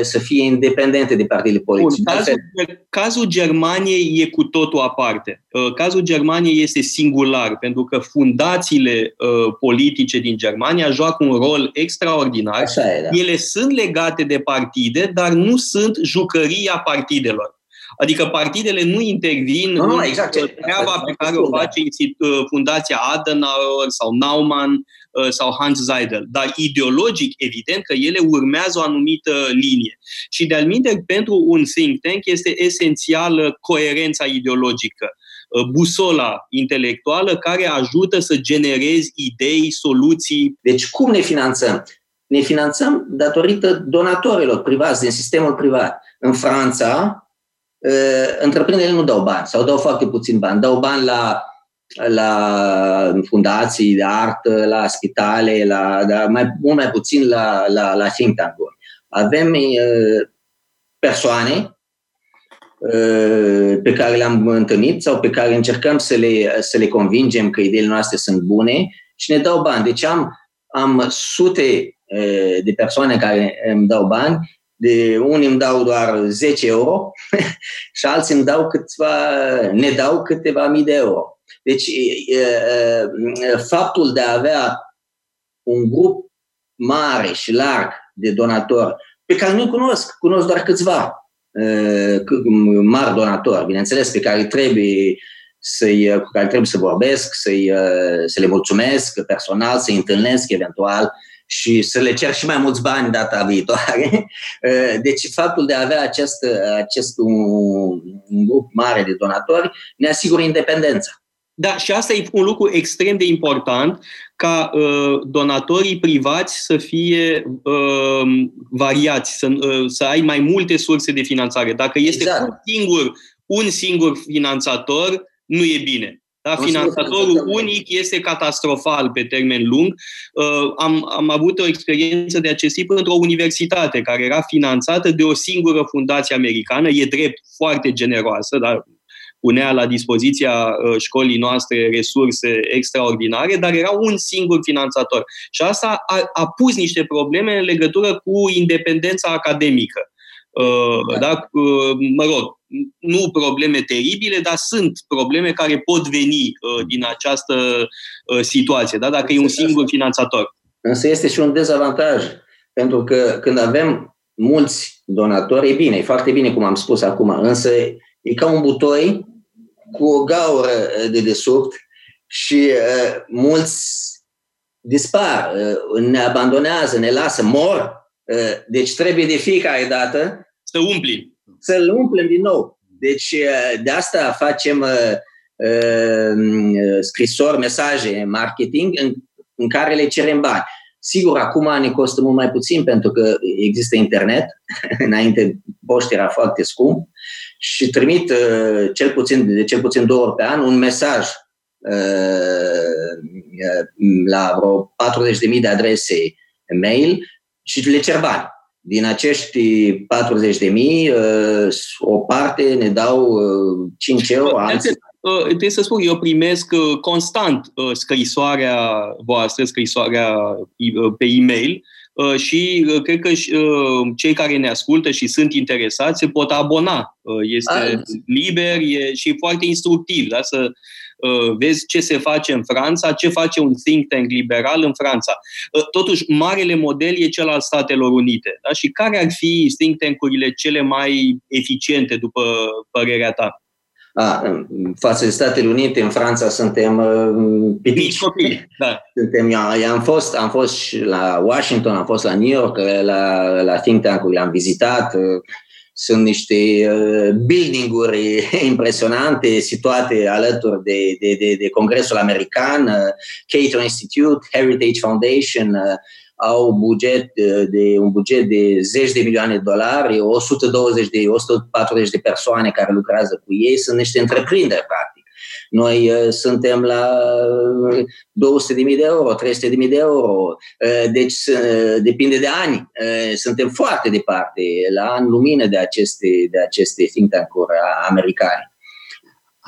să fie independente de partidele politice. Cazul, cazul Germaniei e cu totul aparte. Cazul Germaniei este singular, pentru că fundațiile uh, politice din Germania joacă un rol extraordinar. Așa e, da. Ele sunt legate de partide, dar nu sunt jucăria partidelor. Adică partidele nu intervin nu, nu, în exact. treaba pe care o face Fundația Adenauer sau Naumann sau Hans Seidel. Dar ideologic, evident, că ele urmează o anumită linie. Și de-al minte, pentru un think tank este esențială coerența ideologică, busola intelectuală care ajută să generezi idei, soluții. Deci cum ne finanțăm? Ne finanțăm datorită donatorilor privați, din sistemul privat. În Franța, întreprinderile nu dau bani sau dau foarte puțin bani. Dau bani la, la fundații de artă, la spitale, la, dar mai, mult mai puțin la, la, la think tank-uri. Avem uh, persoane uh, pe care le-am întâlnit sau pe care încercăm să le, să le convingem că ideile noastre sunt bune și ne dau bani. Deci am, am sute uh, de persoane care îmi dau bani. De unii îmi dau doar zece euro și alții îmi dau câțiva, ne dau câteva mii de euro. Deci faptul de a avea un grup mare și larg de donatori, pe care nu-i cunosc, cunosc doar câțiva mari donatori, bineînțeles, pe care trebuie să-i, cu care trebuie să vorbesc, să-i, să le mulțumesc personal, să-i întâlnesc eventual, și să le cer și mai mulți bani data viitoare. Deci faptul de a avea acest, acest un grup mare de donatori ne asigură independența. Da, și asta e un lucru extrem de important, ca uh, donatorii privați să fie uh, variați, să, uh, să ai mai multe surse de finanțare. Dacă este exact. un, singur, un singur finanțator, nu e bine. Da, finanțatorul unic este catastrofal pe termen lung. Uh, am, am avut o experiență de acest tip într-o universitate care era finanțată de o singură fundație americană, e drept foarte generoasă, dar punea la dispoziția școlii noastre resurse extraordinare, dar era un singur finanțator. Și asta a, a pus niște probleme în legătură cu independența academică. Uh, da? uh, mă rog, nu probleme teribile, dar sunt probleme care pot veni uh, din această uh, situație, da? Dacă e un singur finanțator. Însă este și un dezavantaj, pentru că când avem mulți donatori, e bine, e foarte bine, cum am spus acum, însă e ca un butoi cu o gaură de desubt și uh, mulți dispar, uh, ne abandonează, ne lasă, mor. Deci trebuie de fiecare dată să umplim. Să-l umplem din nou. Deci de asta facem uh, scrisori, mesaje, marketing, în, în care le cerem bani. Sigur, acum ne costă mult mai puțin pentru că există internet. Înainte poșta era foarte scump și trimit uh, cel puțin, de cel puțin două ori pe an un mesaj uh, la vreo patruzeci de mii de adrese mail și le cer bani. Din acești patruzeci de mii, o parte ne dau cinci euro. Trebuie să spun, eu primesc constant scrisoarea voastră, scrisoarea pe e-mail și cred că cei care ne ascultă și sunt interesați se pot abona. Este A, liber e și foarte instructiv, da? Să vezi ce se face în Franța, ce face un think tank liberal în Franța. Totuși, marele model e cel al Statelor Unite. Da? Și care ar fi think tank-urile cele mai eficiente, după părerea ta? A, față de Statele Unite, în Franța suntem uh, pipici. Copii, da. Suntem, eu, am, fost, am fost la Washington, am fost la New York, la, la think tank-uri, le-am vizitat. Sunt niște building-uri impresionante situate alături de, de, de, de Congresul American, Cato Institute, Heritage Foundation, au buget de, un buget de zeci de milioane de dolari, o sută douăzeci de, o sută patruzeci de persoane care lucrează cu ei, sunt niște întreprinderi, practic. Noi uh, suntem la două sute de mii de euro, trei sute de mii de euro, uh, deci uh, depinde de ani. Uh, suntem foarte departe, la an lumină de aceste, de aceste think tank-uri americane.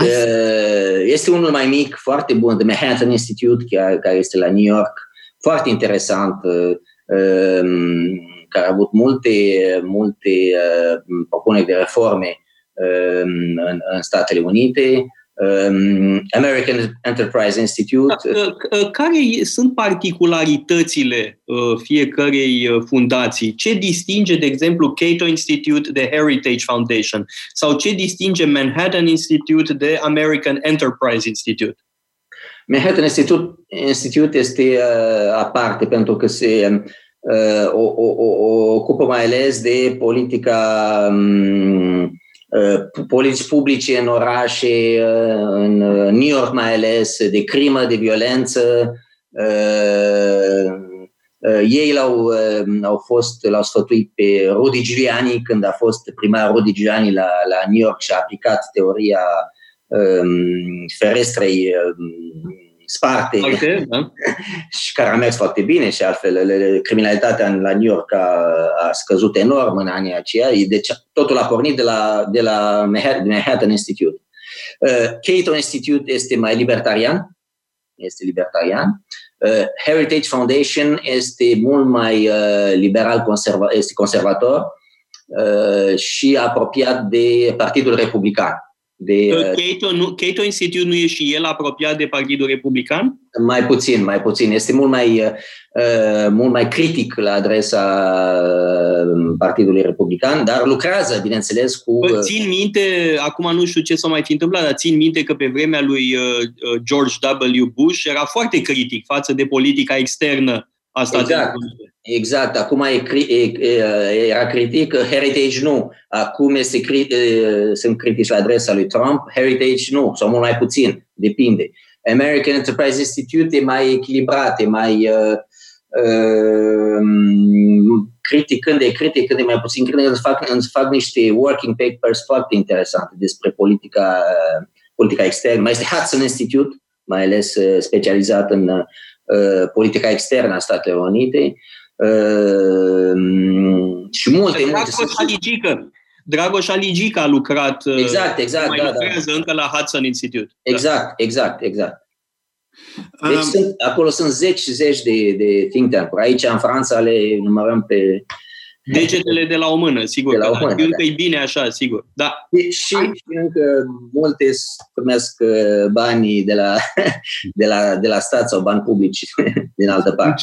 Uh, este unul mai mic, foarte bun, de Manhattan Institute, chiar, care este la New York, foarte interesant, uh, care a avut multe, multe uh, propuneri de reforme uh, în, în Statele Unite. American Enterprise Institute. Care sunt particularitățile fiecărei fundații? Ce distinge, de exemplu, Cato Institute de Heritage Foundation? Sau ce distinge Manhattan Institute de American Enterprise Institute? Manhattan Institute, Institute este aparte pentru că se o, o, o, ocupă mai ales de politica um, politici publice în orașe, în New York mai ales, de crimă, de violență. Ei l-au, au fost, l-au sfătuit pe Rudy Giuliani, când a fost primar Rudy Giuliani la, la New York și a aplicat teoria um, ferestrei um, sparte, okay, da. Și care a mers foarte bine și altfel criminalitatea la New York a, a scăzut enorm în anii aceia. Deci totul a pornit de la, de la Manhattan Institute. Uh, Cato Institute este mai libertarian, este libertarian. Uh, Heritage Foundation este mult mai uh, liberal, conserva, este conservator uh, și apropiat de Partidul Republican. De, Cato, nu, Cato Institute nu e și el apropiat de Partidul Republican? Mai puțin, mai puțin. Este mult mai, uh, mult mai critic la adresa Partidului Republican, dar lucrează, bineînțeles, cu... Bă, țin minte, acum nu știu ce s-a mai fi întâmplat, dar țin minte că pe vremea lui George W. Bush era foarte critic față de politica externă a Statelor Unite. Exact, acum e cri- e, era critic, Heritage nu. Acum este cri- e, sunt critici la adresa lui Trump, Heritage nu, sau mult mai puțin, depinde. American Enterprise Institute e mai echilibrat, e mai uh, uh, critic când e critic, când e mai puțin critic, îți fac, îți fac niște working papers foarte interesante despre politica, politica externă. Mai este Hudson Institute, mai ales specializat în uh, politica externă a Statelor Unite. Uh, și multe, multe... Dragoș Aligic a lucrat, exact, exact, mai da, lucrează da. încă la Hudson Institute. Exact, exact, exact. Deci um, sunt, acolo sunt zeci și zeci de, de think tank-uri. Aici, în Franța, le numărăm pe... Degetele de la o mână, sigur. De la o mână, da. Încă e bine așa, sigur. Da. Și, și încă multe primesc banii de la, de, la, de la stat sau bani publici din altă parte.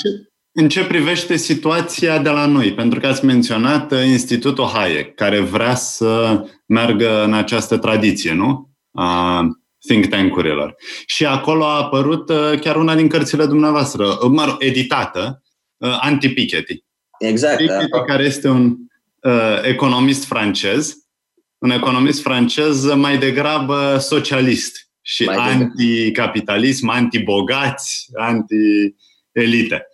În ce privește situația de la noi? Pentru că ați menționat Institutul Hayek, care vrea să meargă în această tradiție, nu? A think tank-urilor. Și acolo a apărut chiar una din cărțile dumneavoastră, mă rog, editată, Anti-Piketty. Exact. Piketty, care este un uh, economist francez, un economist francez mai degrabă socialist și mai anticapitalism, antibogați, anti-elite.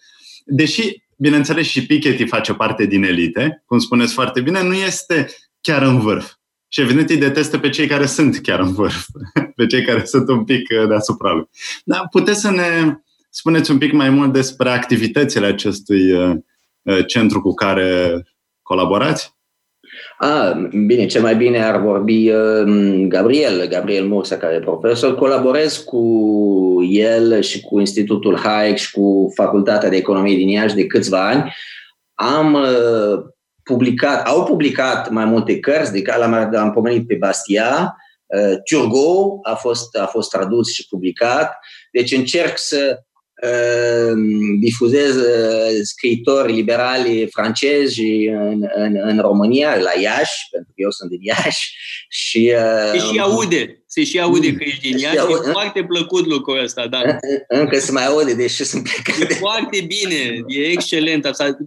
Deși, bineînțeles, și Piketty face parte din elite, cum spuneți foarte bine, nu este chiar în vârf. Și evident îi detestă pe cei care sunt chiar în vârf, pe cei care sunt un pic deasupra lui. Dar puteți să ne spuneți un pic mai mult despre activitățile acestui uh, centru cu care colaborați? Ah, bine, cel mai bine ar vorbi uh, Gabriel, Gabriel Mursa, care e profesor. Colaborez cu el și cu Institutul Hayek și cu Facultatea de Economie din Iași de câțiva ani. Am uh, publicat, au publicat mai multe cărți, de care l-am, l-am pomenit pe Bastiat. Uh, Turgot a fost, a fost tradus și publicat. Deci încerc să difuzez scriitori liberali francezi în, în, în România, la Iași, pentru că eu sunt din Iași. Și, se și aude, se și aude că ești din Iași, e aude. Foarte plăcut lucrul ăsta, da. Încă se mai aude, deși sunt plecat. E foarte bine, e excelent. Asta.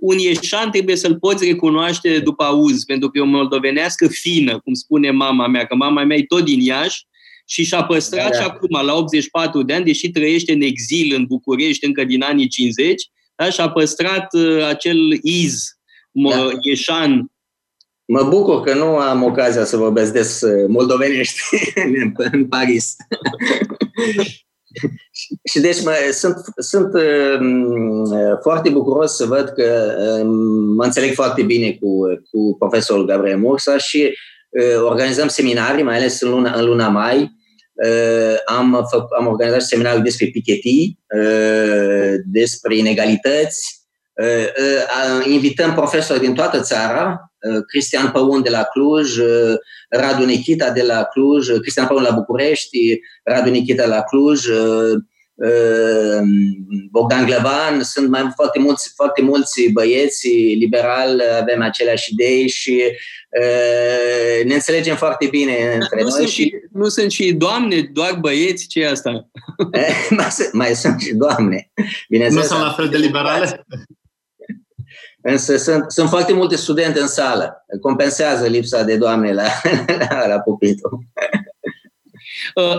Un ieșan trebuie să-l poți recunoaște după auz, pentru că e o moldovenească fină, cum spune mama mea, că mama mea e tot din Iași, și și-a păstrat da, da. și acum, la optzeci și patru de ani, deși trăiește în exil în București încă din anii cincizeci, da? Și-a păstrat uh, acel iz da. ieșan. Mă bucur că nu am ocazia să vorbesc des moldovenești în Paris. și, și deci mă, sunt, sunt uh, foarte bucuros să văd că uh, mă înțeleg foarte bine cu, cu profesorul Gabriel Mursa și organizăm seminarii, mai ales în luna, în luna mai. Am, fă, am organizat seminariul despre Piketty, despre inegalități. Invităm profesori din toată țara, Cristian Păun de la Cluj, Radu Nichita de la Cluj, Cristian Păun la București, Radu Nichita de la Cluj, Bogdan Glăvan. Sunt mai foarte mulți, foarte mulți băieți liberali, avem aceleași idei și uh, ne înțelegem foarte bine între nu noi. Sunt și, și, nu sunt și doamne, doar băieți, ce e asta? mai, mai sunt și doamne. Nu sunt la fel de liberale? Însă sunt, sunt foarte multe studente în sală. Compensează lipsa de doamne la, la, la pupitru.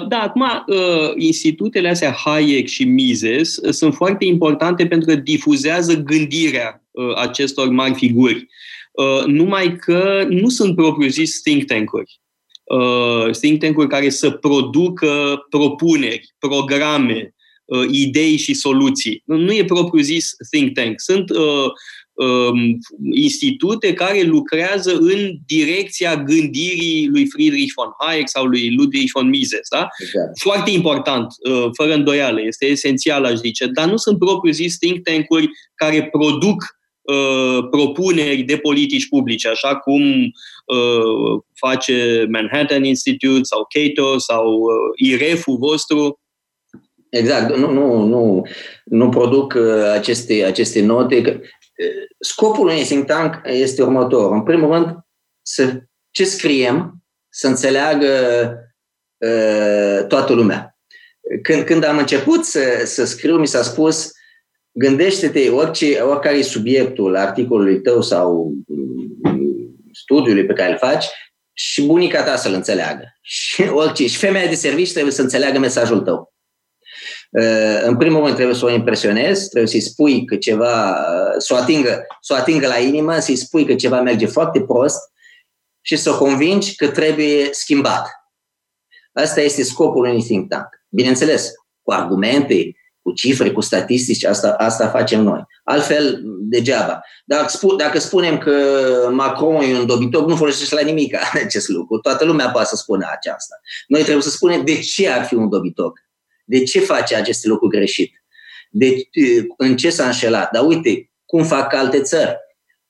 Da, acum, institutele astea Hayek și Mises sunt foarte importante pentru că difuzează gândirea acestor mari figuri. Numai că nu sunt propriu-zis think tank-uri. Think tank-uri care să producă propuneri, programe, idei și soluții. Nu e propriu-zis think tank. Sunt institute care lucrează în direcția gândirii lui Friedrich von Hayek sau lui Ludwig von Mises. Da? Exact. Foarte important, fără îndoială, este esențial, aș zice, dar nu sunt propriu-zis think tank-uri care produc uh, propuneri de politici publice, așa cum uh, face Manhattan Institute sau Cato sau uh, I R E F-ul vostru. Exact, nu, nu, nu, nu produc uh, aceste, aceste note. Că... Scopul unui think tank este următor. În primul rând, să, ce scriem, să înțeleagă uh, toată lumea. Când, când am început să, să scriu, mi s-a spus, gândește-te orice, oricare e subiectul articolului tău sau studiului pe care îl faci și bunica ta să-l înțeleagă. Și, orice, și femeia de serviciu trebuie să înțeleagă mesajul tău. În primul rând trebuie să o impresionezi, trebuie să-i spui că ceva, să o atingă, să o atingă la inimă, să-i spui că ceva merge foarte prost și să o convingi că trebuie schimbat. Asta este scopul unui think tank. Bineînțeles, cu argumente, cu cifre, cu statistici, asta, asta facem noi. Altfel, degeaba. Dar dacă spunem că Macron e un dobitoc, nu folosește la nimic acest lucru. Toată lumea poate să spună aceasta. Noi trebuie să spunem de ce ar fi un dobitoc. De ce face aceste lucruri greșit? De, în ce s-a înșelat? Dar uite, cum fac alte țări?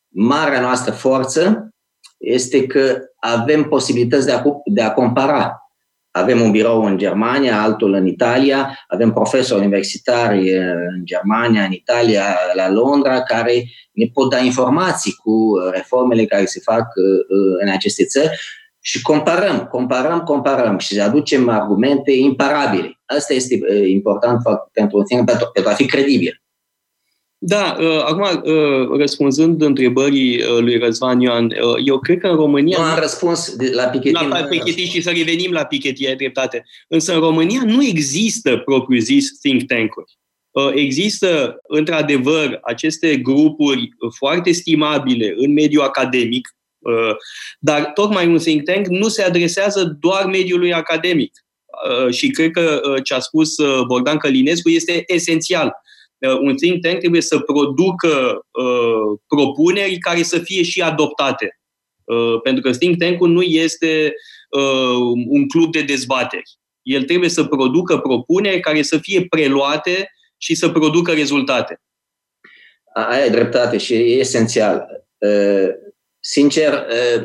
Marea noastră forță este că avem posibilități de a, de a compara. Avem un birou în Germania, altul în Italia, avem profesori universitari în Germania, în Italia, la Londra, care ne pot da informații cu reformele care se fac în aceste țări și comparăm, comparăm, comparăm și aducem argumente imparabile. Asta este important pentru a fi credibil. Da, uh, acum, uh, răspunzând întrebării uh, lui Răzvan Ioan, uh, eu cred că în România... Nu am răspuns de, la Piketty. La Piketty și să revenim la Piketty, ai dreptate. Însă în România nu există, propriu-zis, think tank-uri. Uh, există, într-adevăr, aceste grupuri foarte stimabile în mediul academic, uh, dar tocmai un think tank nu se adresează doar mediului academic. Uh, și cred că uh, ce a spus uh, Bogdan Călinescu este esențial. Un think tank trebuie să producă uh, propuneri care să fie și adoptate. Uh, pentru că think tank-ul nu este uh, un club de dezbateri. El trebuie să producă propuneri care să fie preluate și să producă rezultate. Aia e dreptate și e esențial. Uh, sincer, uh,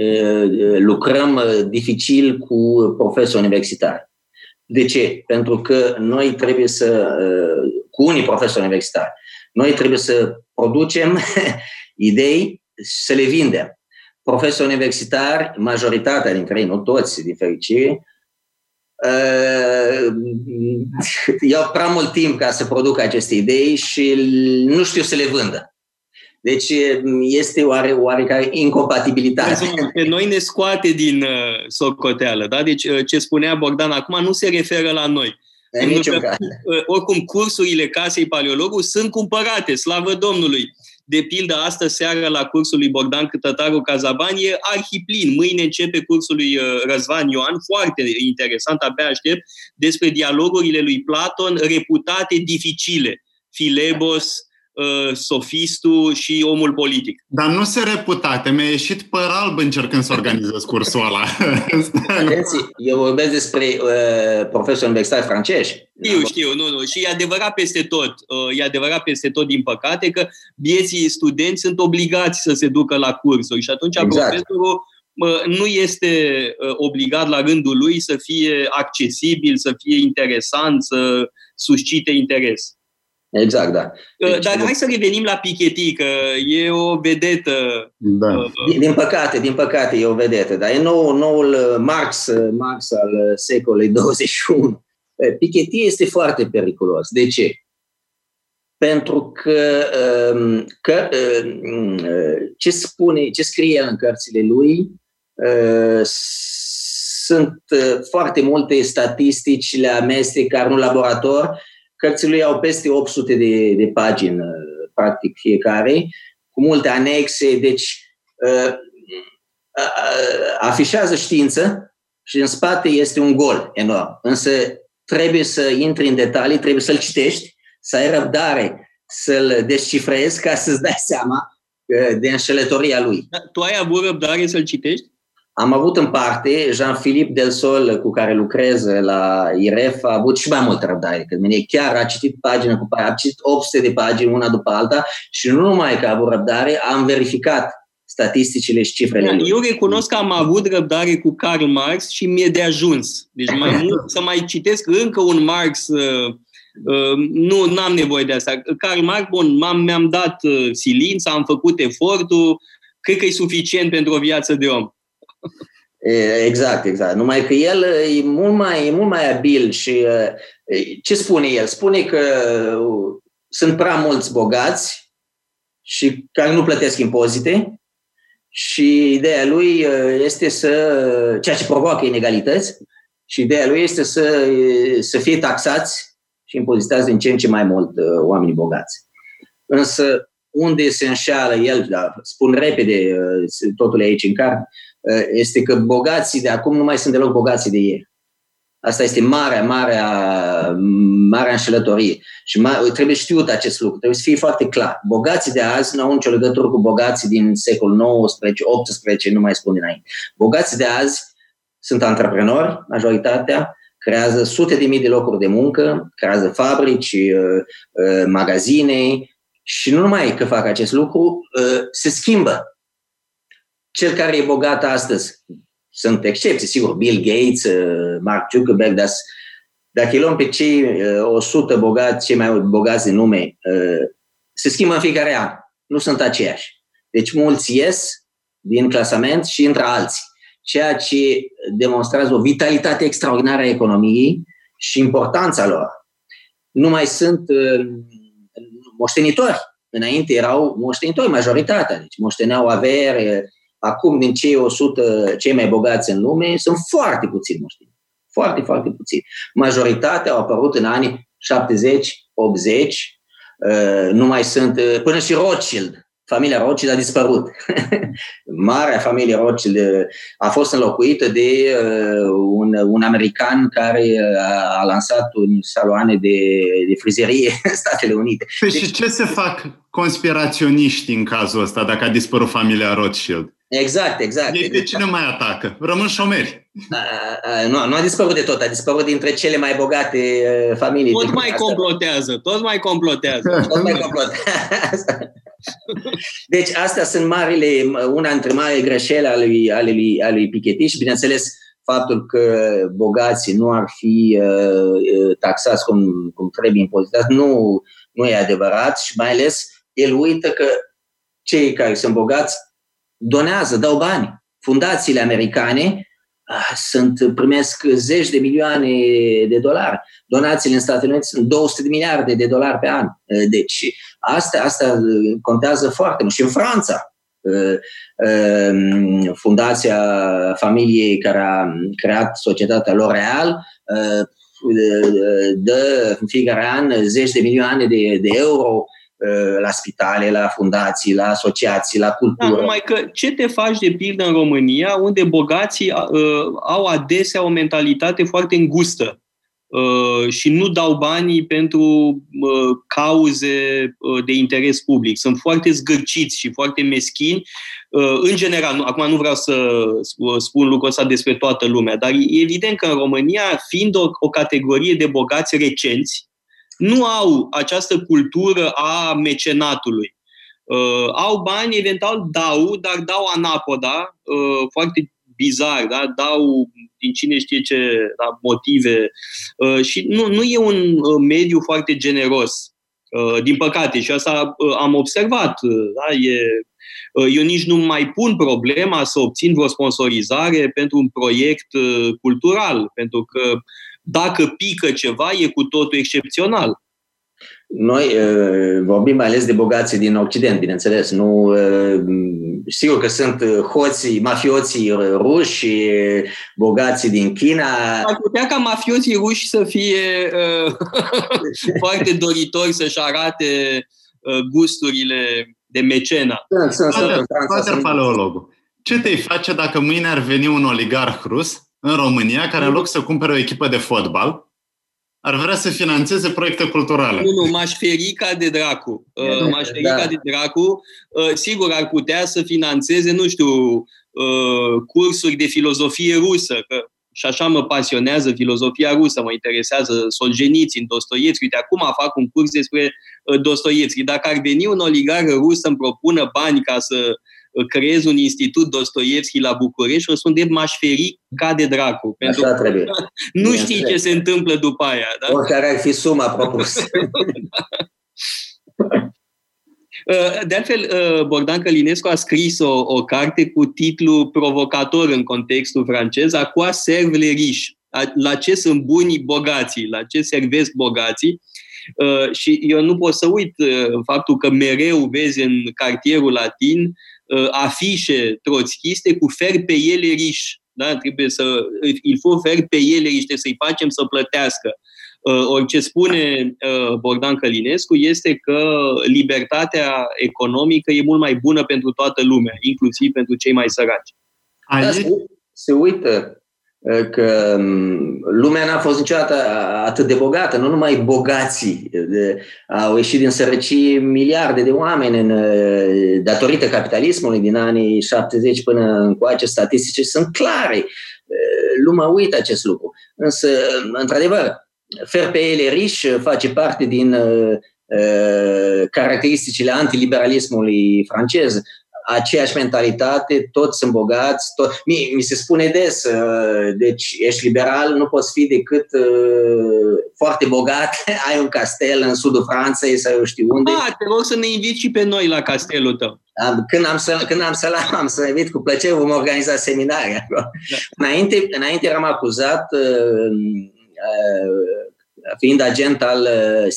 uh, lucrăm dificil cu profesori universitari. De ce? Pentru că noi trebuie să... Uh, cu unii profesori universitari. Noi trebuie să producem idei și să le vindem. Profesori universitari, majoritatea dintre ei, nu toți, din fericire, iau prea mult timp ca să producă aceste idei și nu știu să le vândă. Deci este oare, oarecare incompatibilitate. Noi ne scoate din socoteală, da? Deci ce spunea Bogdan acum nu se referă la noi. Că, oricum, cursurile Casei Paleologu sunt cumpărate, slavă Domnului. De pildă, astă seară la cursul lui Bogdan Cătătaru Cazaban e arhiplin. Mâine începe cursul lui Răzvan Ioan, foarte interesant, abia aștept, despre dialogurile lui Platon reputate dificile. Filebos, sofistul și omul politic. Dar nu se reputate, mi-a ieșit păr alb încercând să organizez cursul ăla. Eu vorbesc despre uh, profesori universitari franceși. Știu, știu, nu, nu. Și e adevărat peste tot, uh, e adevărat peste tot, din păcate, că bieții studenți sunt obligați să se ducă la cursuri și atunci exact. Profesorul uh, nu este uh, obligat la rândul lui să fie accesibil, să fie interesant, să suscite interes. Exact, da. Deci, dar hai să revenim la Piketty, că e o vedetă. Da. Din, din păcate, din păcate e o vedetă, dar e nou, noul Marx, Marx al secolului douăzeci și unu. Piketty este foarte periculos. De ce? Pentru că, că ce spune, ce scrie în cărțile lui, sunt foarte multe statistici, le amestecă în laborator. Cărțile lui au peste opt sute de, de pagini, practic fiecare, cu multe anexe, deci uh, uh, afișează știință și în spate este un gol enorm. Însă trebuie să intri în detalii, trebuie să-l citești, să ai răbdare, să-l descifrezi ca să-ți dai seama de înșelătoria lui. Tu ai avut răbdare să-l citești? Am avut în parte, Jean-Philippe Delsol, cu care lucrez la I R E F, a avut și mai multă răbdare. Că mine chiar a citit pagina cu pagina, a citit opt sute de pagini una după alta și nu numai că a avut răbdare, am verificat statisticile și cifrele. Eu recunosc că am avut răbdare cu Karl Marx și mi-e de ajuns. Deci mai mult să mai citesc încă un Marx, uh, uh, nu n-am nevoie de asta. Karl Marx, bun, m-am, mi-am dat uh, silința, am făcut efortul, cred că e suficient pentru o viață de om. Exact, exact. Numai că el e mult mai, e mult mai abil și ce spune el? Spune că sunt prea mulți bogați și care nu plătesc impozite și ideea lui este să, ceea ce provoacă inegalități, și ideea lui este să, să fie taxați și impozitați din ce în ce mai mult oamenii bogați. Însă unde se înșeală el, da, spun repede totul aici în carte, este că bogații de acum nu mai sunt deloc bogații de ieri. Asta este marea, marea, marea înșelătorie. Și ma- trebuie știut acest lucru, trebuie să fie foarte clar. Bogații de azi nu au nicio legătură cu bogații din secolul nouăsprezece, optsprezece, nu mai spun dinainte. Bogații de azi sunt antreprenori, majoritatea, creează sute de mii de locuri de muncă, creează fabrici, magazine și nu numai că fac acest lucru, se schimbă. Cel care e bogat astăzi, sunt excepții, sigur, Bill Gates, Mark Zuckerberg, dar dacă îi luăm pe cei o sută bogați, cei mai bogați din lume, se schimbă în fiecare an. Nu sunt aceiași. Deci mulți ies din clasament și intră alții. Ceea ce demonstrează o vitalitate extraordinară a economiei și importanța lor. Nu mai sunt moștenitori. Înainte erau moștenitori, majoritatea. Deci moșteneau avere. Acum, din cei o sută cei mai bogați în lume, sunt foarte puțini moștenitori. Foarte, foarte puțini. Majoritatea au apărut în anii șaptezeci, optzeci, nu mai sunt, până și Rothschild. Familia Rothschild a dispărut. Marea familie Rothschild a fost înlocuită de un, un american care a, a lansat un saloane de, de frizerie în Statele Unite. Păi deci, și ce se fac conspiraționiștii în cazul ăsta dacă a dispărut familia Rothschild? Exact, exact. Ei de ce nu mai atacă? Rămân șomeri. A, a, nu, nu a dispărut de tot, a dispărut dintre cele mai bogate familii. Tot mai asta. complotează, tot mai complotează. Tot mai complotează. Deci astea sunt marile, una dintre marile greșeli ale lui, ale lui, ale lui Piketty și, bineînțeles, faptul că bogații nu ar fi uh, taxați cum, cum trebuie impozitați, nu, nu e adevărat și mai ales el uită că cei care sunt bogați donează, dau bani. Fundațiile americane ah, sunt, primesc zeci de milioane de dolari. Donațiile în Statele Unite sunt două sute de miliarde de dolari pe an. Deci asta, asta contează foarte mult. Și în Franța, fundația familiei care a creat societatea L'Oréal dă în fiecare an zeci de milioane de, de euro la spitale, la fundații, la asociații, la cultură. Da, numai că ce te faci de pildă în România, unde bogații uh, au adesea o mentalitate foarte îngustă uh, și nu dau banii pentru uh, cauze uh, de interes public. Sunt foarte zgârciți și foarte meschini. Uh, în general, nu, acum nu vreau să spun lucrul ăsta despre toată lumea, dar e evident că în România, fiind o, o categorie de bogați recenți, nu au această cultură a mecenatului. Uh, au bani, eventual dau, dar dau anapoda, uh, foarte bizar, da? Dau din cine știe ce da, motive uh, și nu, nu e un mediu foarte generos, uh, din păcate, și asta uh, am observat. Uh, da? e, uh, eu nici nu mai pun problema să obțin vreo sponsorizare pentru un proiect uh, cultural, pentru că dacă pică ceva, e cu totul excepțional. Noi uh, vorbim mai ales de bogații din Occident, bineînțeles. Nu, uh, sigur că sunt hoții, mafioții ruși, bogații din China. Ar putea ca mafioții ruși să fie uh, foarte doritori să-și arate uh, gusturile de mecena. Casa Paleologu, ce te-ai face dacă mâine ar veni un oligarh rus în România, care în loc să cumpere o echipă de fotbal, ar vrea să finanțeze proiecte culturale? Nu, nu, m-aș ferica de dracu. Uh, m-aș ferica da. de dracu. Uh, sigur, ar putea să finanțeze, nu știu, uh, cursuri de filozofie rusă, că și așa mă pasionează filozofia rusă, mă interesează Solzhenitsyn, Dostoievski. Uite, acum fac un curs despre uh, Dostoievski. Dacă ar veni un oligarh rus să-mi propună bani ca să creez un institut Dostoievski la București, o spun de m-aș feri ca de dracu. Pentru că trebuie. Nu Bine știi trebuie. ce se întâmplă după aia. Da? Oricare ar fi suma propusă. De altfel, Bogdan Călinescu a scris o, o carte cu titlu provocator în contextul francez, A quoi servent les riches? La ce sunt bunii bogații? La ce servesc bogații? Și eu nu pot să uit faptul că mereu vezi în cartierul latin afișe troțchiste cu fer pe ele riși. Da? Trebuie să, il faut fer pe ele riși, trebuie să-i facem să plătească. Ori ce spune Bogdan Călinescu este că libertatea economică e mult mai bună pentru toată lumea, inclusiv pentru cei mai săraci. Aici se uită că lumea n-a fost niciodată atât de bogată, nu numai bogații. De, au ieșit din sărăcie miliarde de oameni în, datorită capitalismului din anii șaptezeci până încoace, statistice sunt clare. Lumea uită acest lucru. Însă, într-adevăr, faire payer les riches face parte din uh, caracteristicile antiliberalismului francez. Aceeași mentalitate, toți sunt bogați, tot... mi, mi se spune des, uh, deci ești liberal, nu poți fi decât uh, foarte bogat, ai un castel în sudul Franței sau eu știu unde. Ah, te rog să ne inviți și pe noi la castelul tău. Când am să, când am să l-am, am să invit cu plăcere, vom organiza seminarii acolo. Da. Înainte, înainte eram acuzat, uh, uh, fiind agent al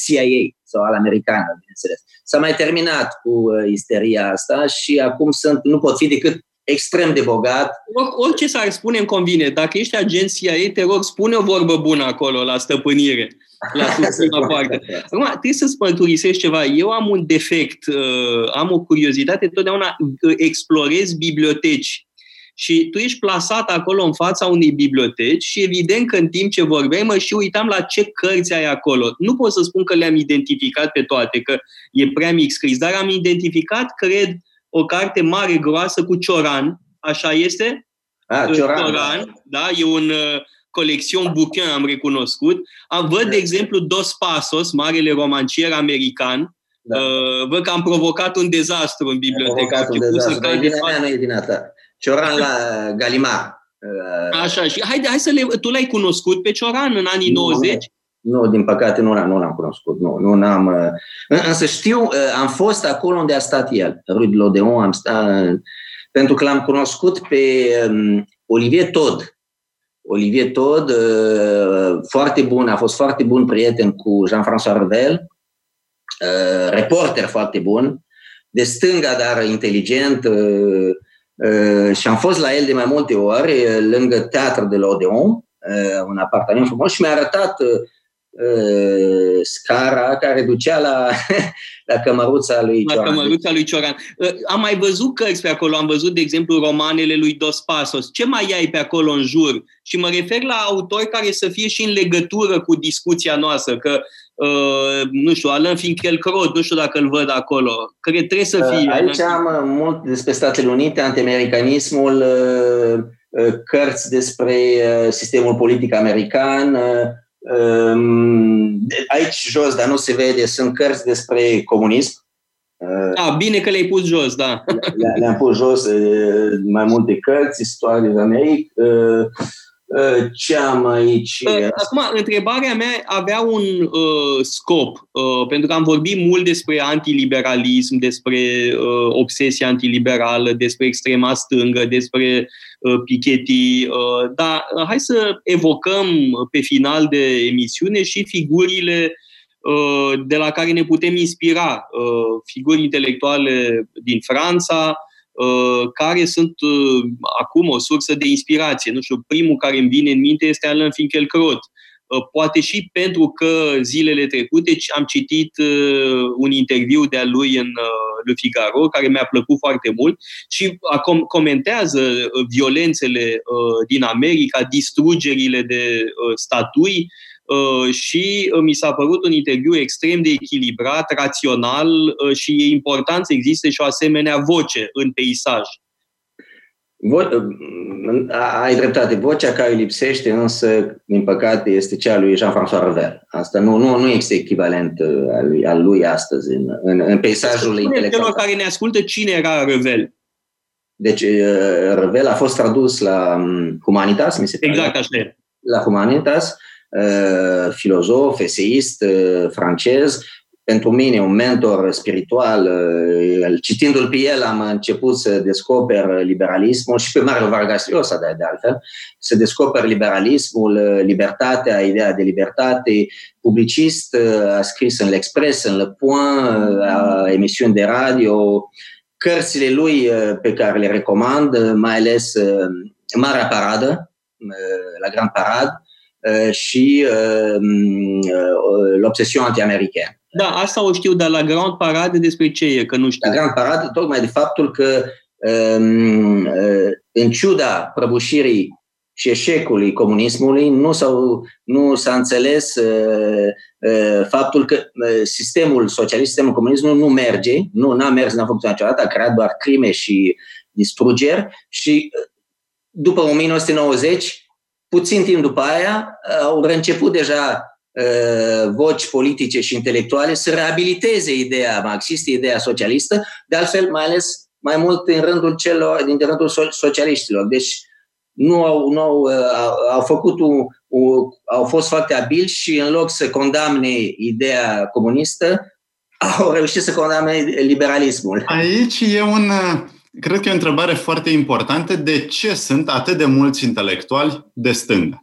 C I A sau al americanilor, bineînțeles. S-a mai terminat cu isteria asta și acum sunt, nu pot fi decât extrem de bogat. Orice s-ar spune îmi convine. Dacă ești agent C I A, te rog, spune o vorbă bună acolo, la stăpânire, la susțină parte. Acum, trebuie să-ți mărturisești ceva. Eu am un defect, am o curiozitate, totdeauna explorez biblioteci. Și tu ești plasat acolo în fața unei biblioteci și evident că în timp ce vorbeam mă și uitam la ce cărți ai acolo. Nu pot să spun că le-am identificat pe toate, că e prea mic scris, dar am identificat, cred, o carte mare, groasă, cu Cioran. Așa este? A, Cioran. Cioran, da, e un uh, colecțion bouquin, am recunoscut. Am, văd, de exemplu, Dos Passos, marele romancier american. Da. Uh, văd că am provocat un dezastru în bibliotecă. Am provocat un dezastru, e din a mea, nu e din a ta. Cioran la Gallimard. Așa, și hai, hai să le... Tu l-ai cunoscut pe Cioran în anii nu, nouăzeci? Nu, din păcate nu l-am, nu l-am cunoscut. Nu, nu n-am... Însă știu, am fost acolo unde a stat el. Rue de Lodéon, am stat... Pentru că l-am cunoscut pe Olivier Todd. Olivier Todd, foarte bun, a fost foarte bun prieten cu Jean-François Revel, reporter foarte bun, de stânga, dar inteligent. Uh, și am fost la el de mai multe ori, lângă Teatrul de l'Odéon, uh, un apartament frumos, și mi-a arătat uh, scara care ducea la, la cămăruța lui Cioran. La cămăruța lui Cioran. Uh, am mai văzut cărți pe acolo, am văzut, de exemplu, romanele lui Dos Passos. Ce mai ai pe acolo în jur? Și mă refer la autori care să fie și în legătură cu discuția noastră, că Uh, nu știu, Alain Finkielkraut, nu știu dacă îl văd acolo. Cred că trebuie să fie. Uh, aici Alain. Am mult despre Statele Unite, antiamericanismul, uh, uh, cărți despre uh, sistemul politic american. Uh, um, aici jos, dar nu se vede, sunt cărți despre comunism. Uh, ah, bine că le-ai pus jos, da. le- le-am pus jos uh, mai multe cărți, istoria de America. Uh, Ce am aici? Acum, întrebarea mea avea un uh, scop, uh, pentru că am vorbit mult despre antiliberalism, despre uh, obsesia antiliberală, despre extrema stângă, despre uh, Piketty, uh, dar uh, hai să evocăm pe final de emisiune și figurile uh, de la care ne putem inspira, uh, figuri intelectuale din Franța, care sunt uh, acum o sursă de inspirație. Nu știu, primul care îmi vine în minte este Alain Finkielkraut. Uh, poate și pentru că zilele trecute am citit uh, un interviu de-a lui în uh, Le Figaro, care mi-a plăcut foarte mult și acum comentează violențele uh, din America, distrugerile de uh, statui, Uh, și uh, mi s-a părut un interviu extrem de echilibrat, rațional uh, și e important să existe și o asemenea voce în peisaj. Vo- uh, ai dreptate. Vocea care lipsește însă, din păcate, este cea lui Jean-François Revel. Asta nu, nu, nu este echivalent uh, al, lui, al lui astăzi în, în, în peisajul intelectual. Celor care ne ascultă, cine era Revel? Deci uh, Revel a fost tradus la um, Humanitas, mi se pare. Exact, așa e. La Humanitas. Uh, filozof, eseist uh, francez, pentru mine un mentor spiritual. Uh, citindu-l pe el am început să descoper liberalismul și pe Mario Vargas Llosa, de altfel, să descoper liberalismul, libertatea, ideea de libertate. Publicist, uh, a scris în L'Express, în Le Point, uh, emisiuni de radio. Cărțile lui uh, pe care le recomand, uh, mai ales uh, Marea Paradă, uh, La Grande Parade, și uh, l'obsession anti-americană. Da, asta o știu, dar La Grande Parade despre ce e? Că nu știu. La Grande Parade, tocmai de faptul că um, în ciuda prăbușirii și eșecului comunismului nu, s-au, nu s-a înțeles uh, uh, faptul că uh, sistemul socialist, sistemul comunismului nu merge, nu n-a mers, n-a funcționat niciodată, a creat doar crime și distrugeri și uh, după nouăsprezece nouăzeci, puțin timp după aia, au reînceput deja uh, voci politice și intelectuale să reabiliteze ideea marxistă, ideea socialistă, de altfel mai ales mai mult în rândul celor, din rândul socialiștilor. Deci nu au, nu au, au făcut un, un, au fost foarte abili și în loc să condamne ideea comunistă, au reușit să condamne liberalismul. Aici e un, cred că e o întrebare foarte importantă, de ce sunt atât de mulți intelectuali de stânga?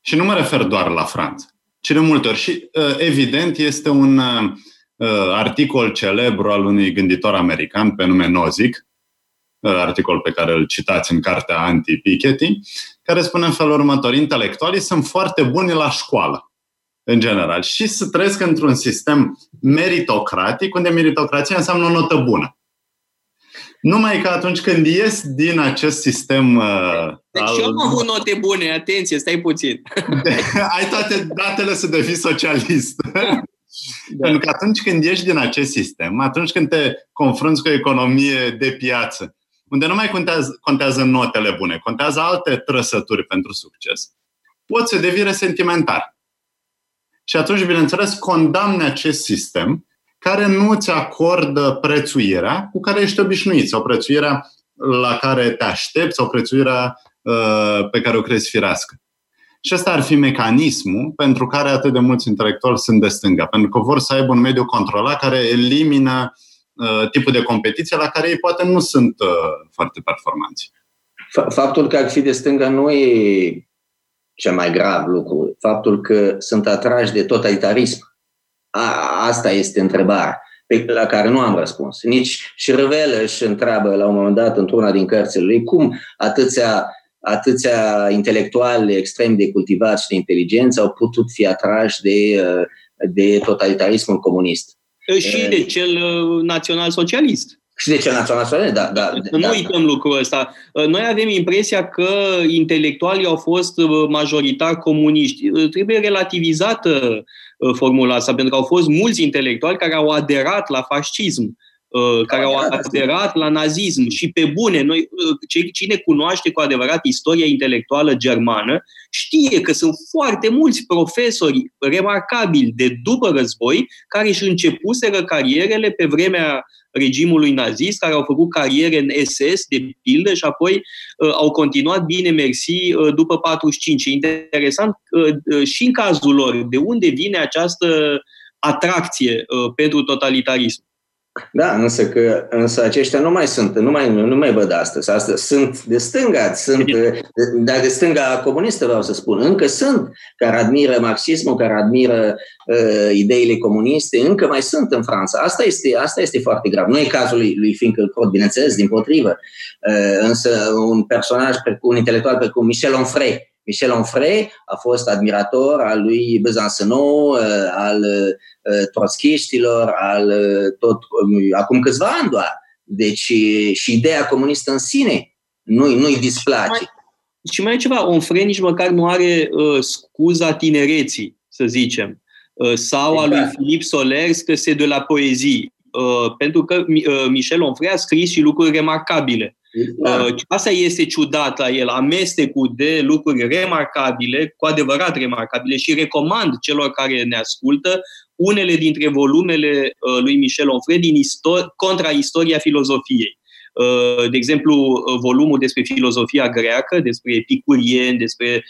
Și nu mă refer doar la Franța, ci de multe ori. Și evident este un articol celebru al unui gânditor american pe nume Nozick, articol pe care îl citați în cartea Anti-Piketty, care spune în felul următor: intelectualii sunt foarte buni la școală, în general, și să trăiesc într-un sistem meritocratic, unde meritocrația înseamnă o notă bună. Numai că atunci când ies din acest sistem... Deci al... eu am avut note bune, atenție, stai puțin. Ai toate datele să devii socialist. Da. Pentru că atunci când ieși din acest sistem, atunci când te confrunți cu o economie de piață, unde nu mai contează, contează notele bune, contează alte trăsături pentru succes, poți să devii resentimentar. Și atunci, bineînțeles, condamni acest sistem care nu îți acordă prețuirea cu care ești obișnuit sau prețuirea la care te aștepți sau prețuirea uh, pe care o crezi firească. Și ăsta ar fi mecanismul pentru care atât de mulți intelectuali sunt de stânga, pentru că vor să aibă un mediu controlat care elimină uh, tipul de competiție la care ei poate nu sunt uh, foarte performanți. Faptul că ar fi de stânga nu e cel mai grav lucru. Faptul că sunt atrași de totalitarism. A, asta este întrebarea pe, la care nu am răspuns. Nici și Revel își întreabă la un moment dat într-una din cărțile lui cum atâția atâția intelectuali extrem de cultivați și de inteligenți au putut fi atrași de, de totalitarismul comunist. Și de cel național-socialist. Și de cel național-socialist, da. da nu da, uităm da. lucrul ăsta. Noi avem impresia că intelectualii au fost majoritar comuniști. Trebuie relativizată formula asta, pentru că au fost mulți intelectuali care au aderat la fascism, care au aderat la nazism și pe bune. Noi, cine cunoaște cu adevărat istoria intelectuală germană știe că sunt foarte mulți profesori remarcabili de după război care își începuseră carierele pe vremea regimului nazist, care au făcut cariere în S S, de pildă, și apoi uh, au continuat bine mersi uh, după patruzeci și cinci. E interesant uh, și în cazul lor de unde vine această atracție uh, pentru totalitarism. Da, însă că însă aceștia nu mai sunt, nu mai, nu mai văd astăzi. Astăzi sunt de stânga, sunt, dar de stânga comunistă vreau să spun. Încă sunt care admiră marxismul, care admiră uh, ideile comuniste, încă mai sunt în Franța. Asta este, asta este foarte grav. Nu e cazul lui, lui Finkielkraut, bineînțeles, dimpotrivă. Uh, însă un personaj, un intelectual precum Michel Onfray, Michel Onfray a fost admirator al lui Besancenot, al trotskiștilor, al tot, acum câțiva ani doar. Deci și ideea comunistă în sine nu-i, nu-i displace. Și mai e ceva, Onfray nici măcar nu are uh, scuza tinereții, să zicem, uh, sau exact. A lui Philippe Sollers că se de la poezie, uh, pentru că uh, Michel Onfray a scris și lucruri remarcabile. Da. Asta este ciudat la el, amestecul de lucruri remarcabile, cu adevărat remarcabile, și recomand celor care ne ascultă unele dintre volumele lui Michel Onfray din istor- contra istoria filozofiei. De exemplu, volumul despre filozofia greacă, despre epicurieni, despre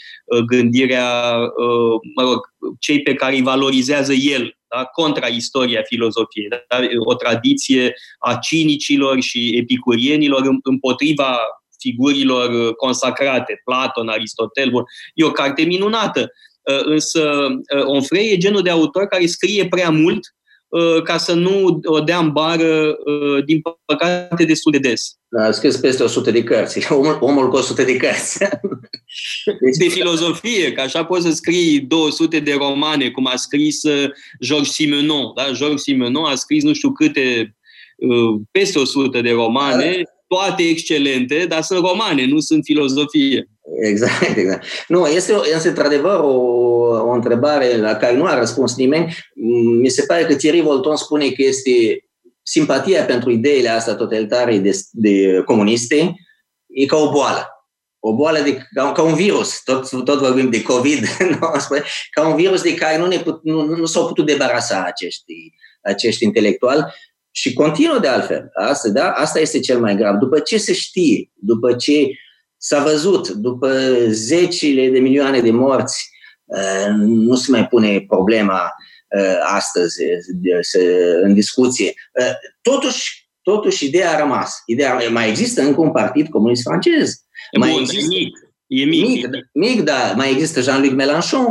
gândirea, mă rog, cei pe care îi valorizează el, da? Contra istoria filozofiei, da? O tradiție a cinicilor și epicurienilor împotriva figurilor consacrate, Platon, Aristotel. Bun. E o carte minunată, însă Onfray e genul de autor care scrie prea mult ca să nu o dea în bară, din păcate, destul de des. A scris peste o sută de cărți. Omul, omul cu o sută de cărți. De filozofie, că așa poți să scrii două sute de romane, cum a scris Georges Simenon. Da? Georges Simenon a scris nu știu câte, peste o sută de romane, toate excelente, dar sunt romane, nu sunt filozofie. Exact, exact. Nu, este, este într-adevăr o, o întrebare la care nu a răspuns nimeni. Mi se pare că Thierry Wolton spune că este simpatia pentru ideile astea totalitare de, de comuniste e ca o boală. O boală de, ca, ca un virus. Tot, tot vorbim de COVID. Nu? Ca un virus de care nu, ne put, nu, nu s-au putut debarasa acești, acești intelectuali. Și continuă de altfel. Asta, da? Asta este cel mai grav. După ce se știe, după ce s-a văzut, după zecile de milioane de morți, nu se mai pune problema astăzi în discuție. Totuși, totuși ideea a rămas. Ideea, mai există încă un partid comunist francez. Mai bun, există, mic, e mic. Mic, e mic. mic, da. Mai există Jean-Luc Mélenchon.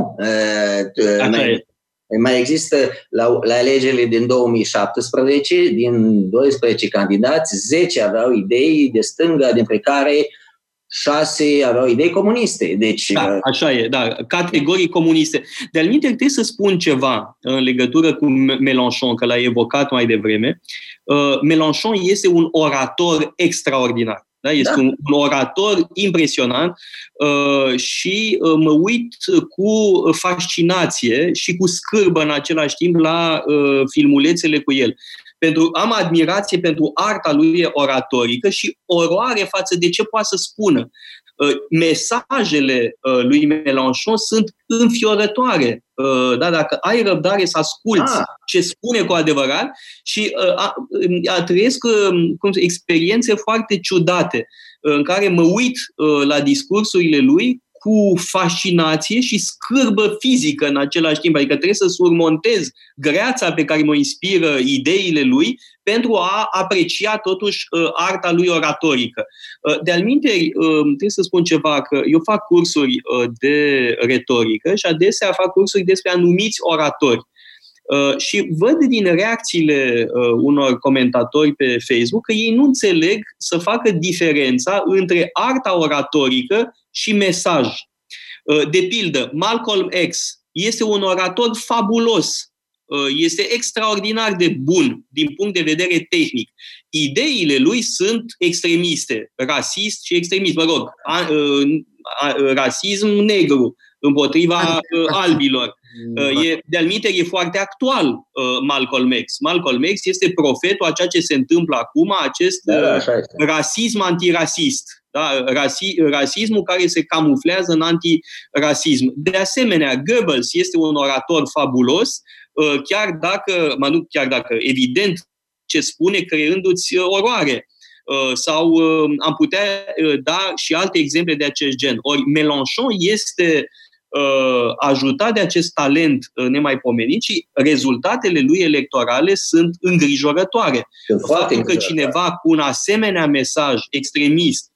Mai, mai există la, la alegerile din două mii șaptesprezece, din doisprezece candidați, zece aveau idei de stânga, dintre care șase aveau idei comuniste. Deci, da, așa e, da, categorii comuniste. De-al minte, trebuie să spun ceva în legătură cu Mélenchon, că l-ai evocat mai devreme. Uh, Mélenchon este un orator extraordinar. Da? Este da. Un, un orator impresionant uh, și uh, mă uit cu fascinație și cu scârbă în același timp la uh, filmulețele cu el. Pentru, am admirație pentru arta lui oratorică și oroare față de ce poate să spună. Mesajele lui Mélenchon sunt înfiorătoare. Da, dacă ai răbdare să asculți ah. ce spune cu adevărat și trăiesc experiențe foarte ciudate în care mă uit la discursurile lui cu fascinație și scârbă fizică în același timp. Adică trebuie să surmontez greața pe care mă inspiră ideile lui pentru a aprecia totuși arta lui oratorică. De-al minteri, trebuie să spun ceva, că eu fac cursuri de retorică și adesea fac cursuri despre anumiți oratori. Și văd din reacțiile unor comentatori pe Facebook că ei nu înțeleg să facă diferența între arta oratorică și mesaj. De pildă, Malcolm X este un orator fabulos, este extraordinar de bun din punct de vedere tehnic. Ideile lui sunt extremiste, rasist și extremist, mă rog, a, a, rasism negru împotriva albilor. E, de-al minteri, e foarte actual Malcolm X. Malcolm X este profetul a ceea ce se întâmplă acum, acest da, rasism antirasist. Da? Rasi- rasismul care se camuflează în antirasism. De asemenea, Goebbels este un orator fabulos, chiar dacă, mă, nu chiar dacă, evident ce spune, creându-ți oroare. Sau am putea da și alte exemple de acest gen. Ori Mélenchon este ajutat de acest talent nemaipomenit și rezultatele lui electorale sunt îngrijorătoare. Faptul că cineva cu un asemenea mesaj extremist,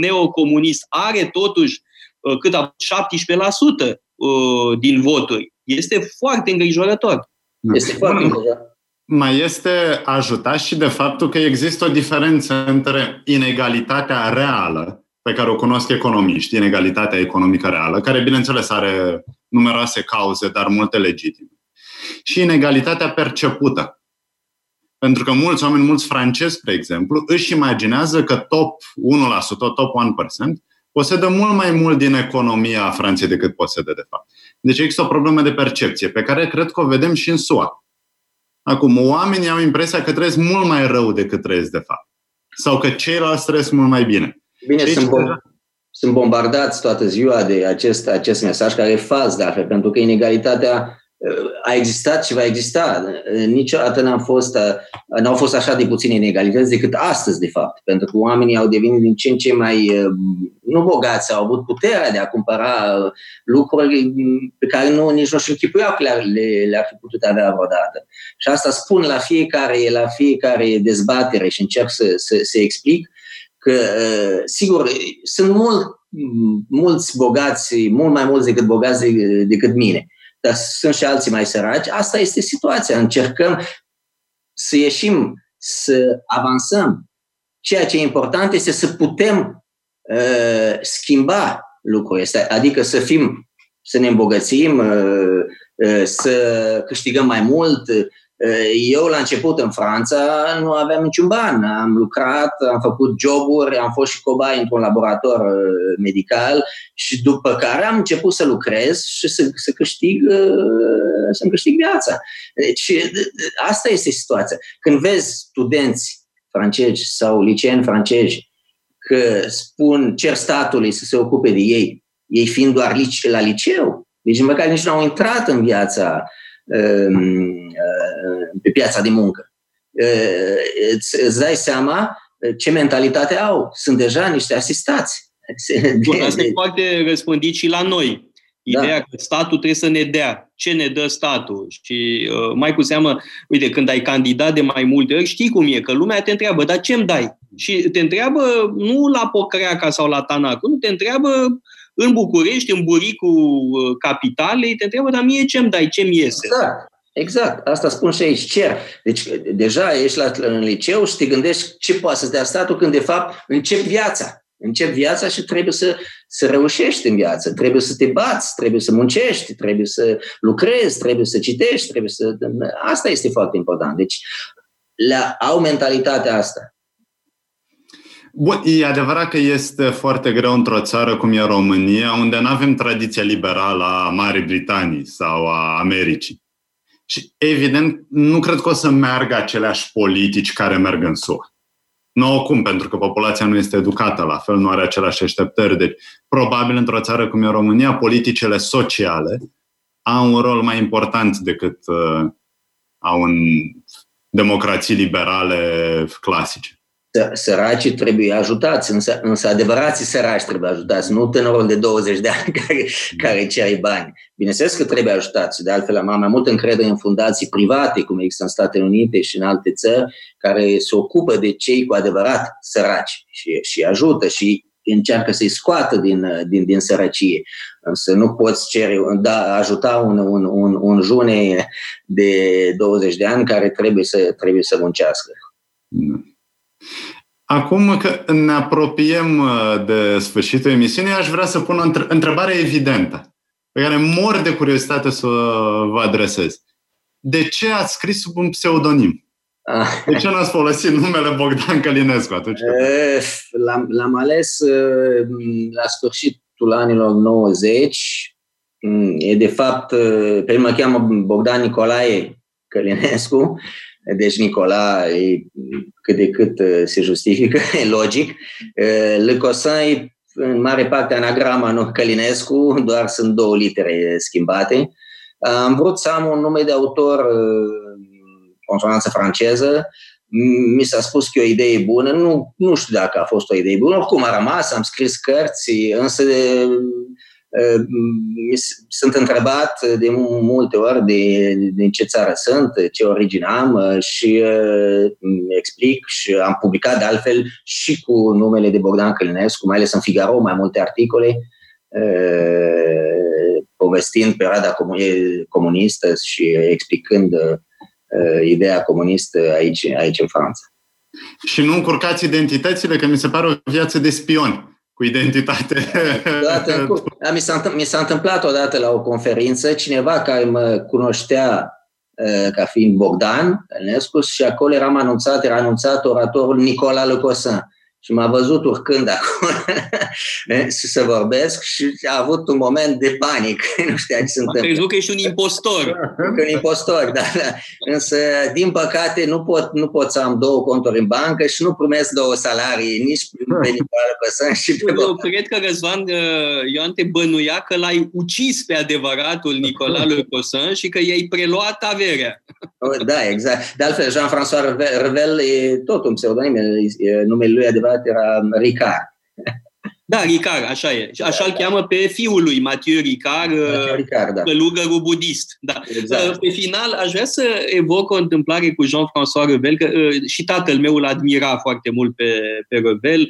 neocomunist, are totuși cât a șaptesprezece la sută din voturi. Este foarte îngrijorător. Este foarte îngrijorător. Mai este ajutat și de faptul că există o diferență între inegalitatea reală, pe care o cunosc economiști, inegalitatea economică reală, care, bineînțeles, are numeroase cauze, dar multe legitime, și inegalitatea percepută. Pentru că mulți oameni, mulți francezi, spre exemplu, își imaginează că top unu la sută, top unu la sută, posedă mult mai mult din economia Franței decât posedă, de fapt. Deci există o problemă de percepție, pe care cred că o vedem și în S U A. Acum, oamenii au impresia că trăiesc mult mai rău decât trăiesc de fapt. Sau că ceilalți trăiesc mult mai bine. Bine, sunt, bom- sunt bombardați toată ziua de acest, acest mesaj care e fals, de altfel, pentru că inegalitatea a existat și va exista. Niciodată n-am fost, n-au fost așa de puține inegalități decât astăzi, de fapt. Pentru că oamenii au devenit din ce în ce mai, nu bogați, au avut puterea de a cumpăra lucruri pe care nu, nici nu și închipuiau că le, le-ar fi putut avea vreodată. Și asta spun la fiecare, la fiecare dezbatere și încerc să, să, să explic că, sigur, sunt mult, mulți bogați, mult mai mulți decât bogați decât mine. Dar sunt și alții mai săraci. Asta este situația. Încercăm să ieșim, să avansăm. Ceea ce e important este să putem uh, schimba lucrurile astea. Adică să fim, să ne îmbogățim, uh, uh, să câștigăm mai mult, Eu, la început, în Franța, nu aveam niciun ban. Am lucrat, am făcut joburi, am fost și cobai într-un laborator medical și după care am început să lucrez și să, să câștig, să-mi câștig viața. Deci, asta este situația. Când vezi studenți francezi sau liceeni francezi că spun, cer statului să se ocupe de ei, ei fiind doar la liceu, deci măcar nici nu au intrat în viața pe piața de muncă. Îți dai seama ce mentalitate au. Sunt deja niște asistați. Bun, asta e foarte răspândit și la noi. Ideea da. Că statul trebuie să ne dea. Ce ne dă statul? Și mai cu seamă, uite, când ai candidat de mai multe ori, știi cum e, că lumea te întreabă, dar ce-mi dai? Și te întreabă nu la Pocreaca sau la Tanacu, nu te întreabă în București, în buricul capitalei, te întreabă, dar mie ce-mi dai, ce-mi iese? Exact, exact. Asta spun și aici, cer. Deci deja ești la, în liceu și te gândești ce poate să-ți dea statul când, de fapt, începi viața. Începi viața și trebuie să, să reușești în viață, trebuie să te bați, trebuie să muncești, trebuie să lucrezi, trebuie să citești, trebuie să... Asta este foarte important. Deci le au mentalitatea asta. Bun, e adevărat că este foarte greu într-o țară cum e România, unde nu avem tradiția liberală a Marii Britanii sau a Americii. Și, evident, nu cred că o să meargă aceleași politici care merg în S U A. Nu acum, pentru că populația nu este educată la fel, nu are aceleași așteptări. Deci, probabil, într-o țară cum e România, politicele sociale au un rol mai important decât uh, au în democrații liberale clasice. Săracii trebuie ajutați, însă, însă adevărații săraci trebuie ajutați, nu tânărul de douăzeci de ani care, care cere bani. Bineînțeles că trebuie ajutați, de altfel am mai mult încredere în fundații private, cum există în Statele Unite și în alte țări, care se ocupă de cei cu adevărat săraci și, și ajută și încearcă să-i scoată din, din, din sărăcie. Însă nu poți cere, da, ajuta un, un, un, un june de douăzeci de ani care trebuie să, trebuie să muncească. Mm. Acum că ne apropiem de sfârșitul emisiunii, aș vrea să pun o întrebare evidentă, pe care mor de curiozitate să vă adresez. De ce ați scris sub un pseudonim? De ce n-ați folosit numele Bogdan Călinescu atunci? L-am, l-am ales la sfârșitul anilor nouăzeci. E de fapt, pe mine mă cheamă Bogdan Nicolae Călinescu. Deci Nicola e, cât de cât se justifică, e logic. Lecaussin e în mare parte anagrama, nu Călinescu, doar sunt două litere schimbate. Am vrut să am un nume de autor, consonanță franceză. Mi s-a spus că e o idee bună, nu, nu știu dacă a fost o idee bună, oricum a rămas, am scris cărți, însă de, sunt întrebat de multe ori de, din ce țară sunt, ce origine am și explic și am publicat de altfel și cu numele de Bogdan Călinescu, mai ales în Figaro, mai multe articole povestind perioada comunistă și explicând ideea comunistă aici, aici în Franța. Și nu încurcați identitățile, că mi se pare o viață de spion. Cu identitate. Mi s-a, mi s-a întâmplat odată la o conferință cineva care mă cunoștea ca fiind Bogdan Călinescu și acolo eram anunțat, era anunțat oratorul Nicolas Lecaussin. Și m-a văzut urcând acolo să vorbesc și a avut un moment de panică. Nu știa ce se întâmplă. Crezi că ești un impostor. Un impostor, da, da. Însă, din păcate, nu pot, nu pot să am două conturi în bancă și nu primesc două salarii, nici pe Nicola Lecaussin și pe Bogdan. Eu cred că Răzvan Ioan te bănuia că l-ai ucis pe adevăratul Nicola Lecaussin și că i-ai preluat averea. Da, exact. De altfel, Jean-François Revel e tot un pseudonim, numele lui adevărat era Ricard. Da, Ricard, așa e. Așa îl cheamă pe fiul lui, Mathieu Ricard, da. Călugărul budist. Da. Exact. Pe final, aș vrea să evoc o întâmplare cu Jean-François Revel, că și tatăl meu îl admira foarte mult pe, pe Revel.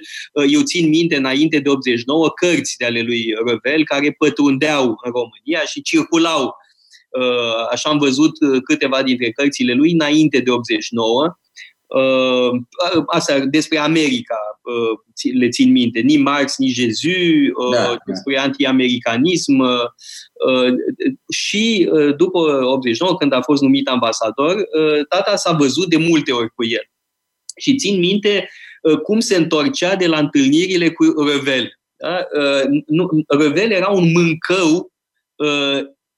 Eu țin minte, înainte de optzeci și nouă, cărți de ale lui Revel care pătrundeau în România și circulau. Așa am văzut câteva dintre cărțile lui înainte de optzeci și nouă. Asta despre America le țin minte. Ni Marx, ni Jésus, da, despre da. anti-americanism. Și după optzeci și nouă, când a fost numit ambasador, tata s-a văzut de multe ori cu el. Și țin minte cum se întorcea de la întâlnirile cu Revel. Da? Revel era un mâncău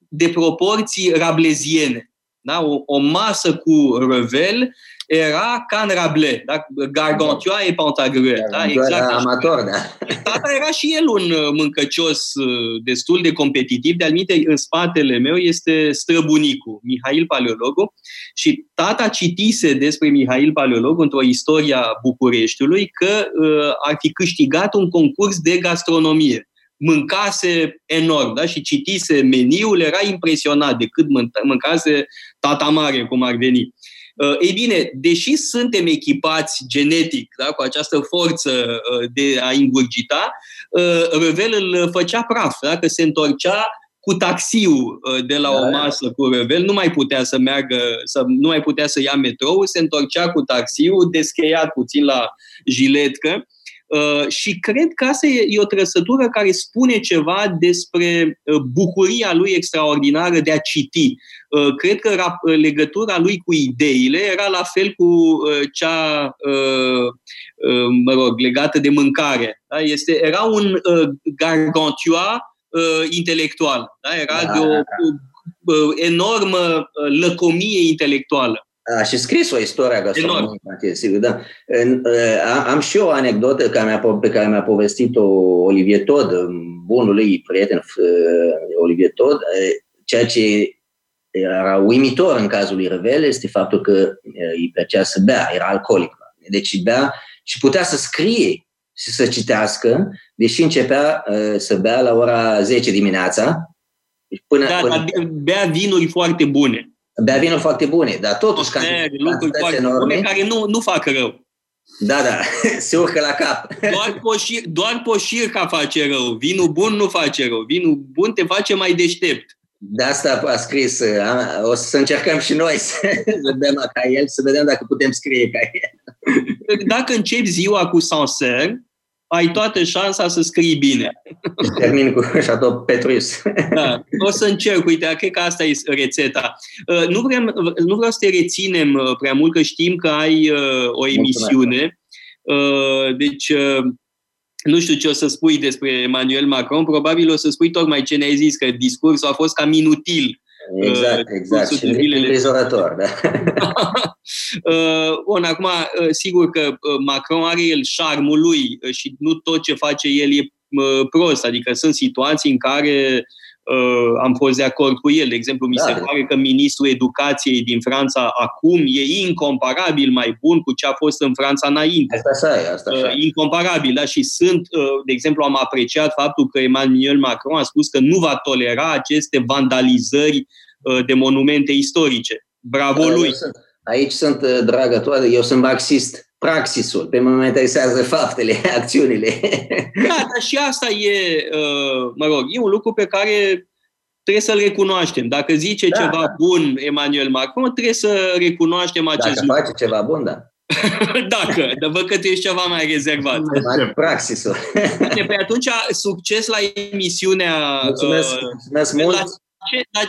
de proporții rableziene. Da? O, o masă cu Revel era ca în Rabelais, da? Gargantua da. et Pantagruel. Da? Exact amator, da. Tata era și el un mâncăcios destul de competitiv. De-al minte, în spatele meu este străbunicul, Mihail Paleologu. Și tata citise despre Mihail Paleologu într-o istoria Bucureștiului că uh, ar fi câștigat un concurs de gastronomie. Mâncase enorm, da? Și citise meniul, era impresionat de cât mâncase tata mare, cum ar veni. Ei bine, deși suntem echipați genetic, da, cu această forță de a ingurgita, Revel îl făcea praf, da? Că se întorcea cu taxiul de la o masă cu Revel, nu mai putea să meargă, să, nu mai putea să ia metrou, se întorcea cu taxiul, descheiat puțin la jiletcă. Uh, și cred că asta e, e o trăsătură care spune ceva despre uh, bucuria lui extraordinară de a citi. Uh, cred că rap- legătura lui cu ideile era la fel cu uh, cea uh, uh, mă rog, legată de mâncare. Da? Este, era un uh, gargantua uh, intelectual. Da? Era da, de o da. uh, enormă lăcomie intelectuală. A și scris o istorie gastronomică, sigur, da. În, a, am și eu o anecdotă care mi-a, pe care mi-a povestit-o Olivier Tod, bunul lui prieten Olivier Tod. Ceea ce era uimitor în cazul lui Revel este faptul că îi plăcea să bea, era alcoolic. Deci bea și putea să scrie și să citească, deși începea să bea la ora zece dimineața. Până, da, până... dar bea vinuri foarte bune. Bea vinuri foarte bune, dar totuși cantități enorme. Care nu, nu fac rău. Da, da, se urcă la cap. Doar poșir, doar poșirca face rău. Vinul bun nu face rău. Vinul bun te face mai deștept. De asta a scris. A, o să încercăm și noi să vedem ca el, să vedem dacă putem scrie ca el. Dacă începi ziua cu Sancerre, ai toată șansa să scrii bine. Termin cu Chateau Petrus. Da, o să încerc, uite, cred că asta e rețeta. Nu, vrem, nu vreau să te reținem prea mult, că știm că ai o emisiune. Deci, nu știu ce o să spui despre Emmanuel Macron, probabil o să spui tocmai ce ne-ai zis, că discursul a fost cam inutil. Exact, exact. Și îngrijorător, da. Bun, acum, sigur că Macron are el șarmul lui și nu tot ce face el e prost. Adică sunt situații în care uh, am fost de acord cu el. De exemplu, mi da, se de pare de că ministrul educației din Franța acum e incomparabil mai bun cu ce a fost în Franța înainte. Asta așa e, asta așa. Uh, incomparabil, da? Și sunt, uh, de exemplu, am apreciat faptul că Emmanuel Macron a spus că nu va tolera aceste vandalizări uh, de monumente istorice. Bravo da, lui! Sunt, aici sunt, dragă toată, eu sunt marxist. Praxisul, pe mine mă interesează faptele, acțiunile. Da, dar și asta e, mă rog, e un lucru pe care trebuie să-l recunoaștem. Dacă zice da, ceva da. bun Emmanuel Macron, trebuie să recunoaștem acest Dacă lucru. Dacă face ceva bun, da. Dacă, dar văd că tu ești ceva mai rezervat. Praxisul. De pe atunci, succes la emisiunea. Mulțumesc, uh, mulțumesc mult. Ce,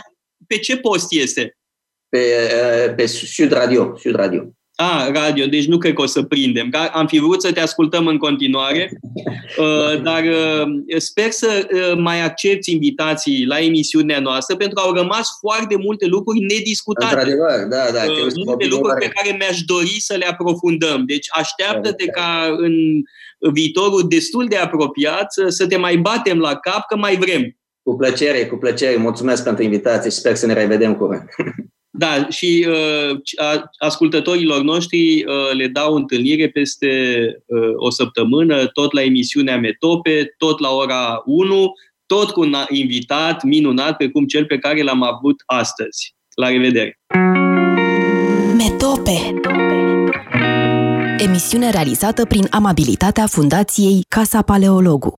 pe ce post este? Pe, uh, pe Sud Radio, Sud Radio. Ah, radio, deci nu cred că o să prindem. Am fi vrut să te ascultăm în continuare, dar sper să mai accepți invitații la emisiunea noastră, pentru că au rămas foarte multe lucruri nediscutate. Într-adevăr, da, da. Multe lucruri pe care mi-aș dori să le aprofundăm. Deci așteaptă-te ca în viitorul destul de apropiat să te mai batem la cap, că mai vrem. Cu plăcere, cu plăcere. Mulțumesc pentru invitație și sper să ne revedem curând. Da, și uh, ascultătorilor noștri uh, le dau întâlnire peste uh, o săptămână, tot la emisiunea Metope, tot la ora unu, tot cu un invitat minunat, precum cel pe care l-am avut astăzi. La revedere! Metope. Emisiune realizată prin amabilitatea Fundației Casa Paleologu.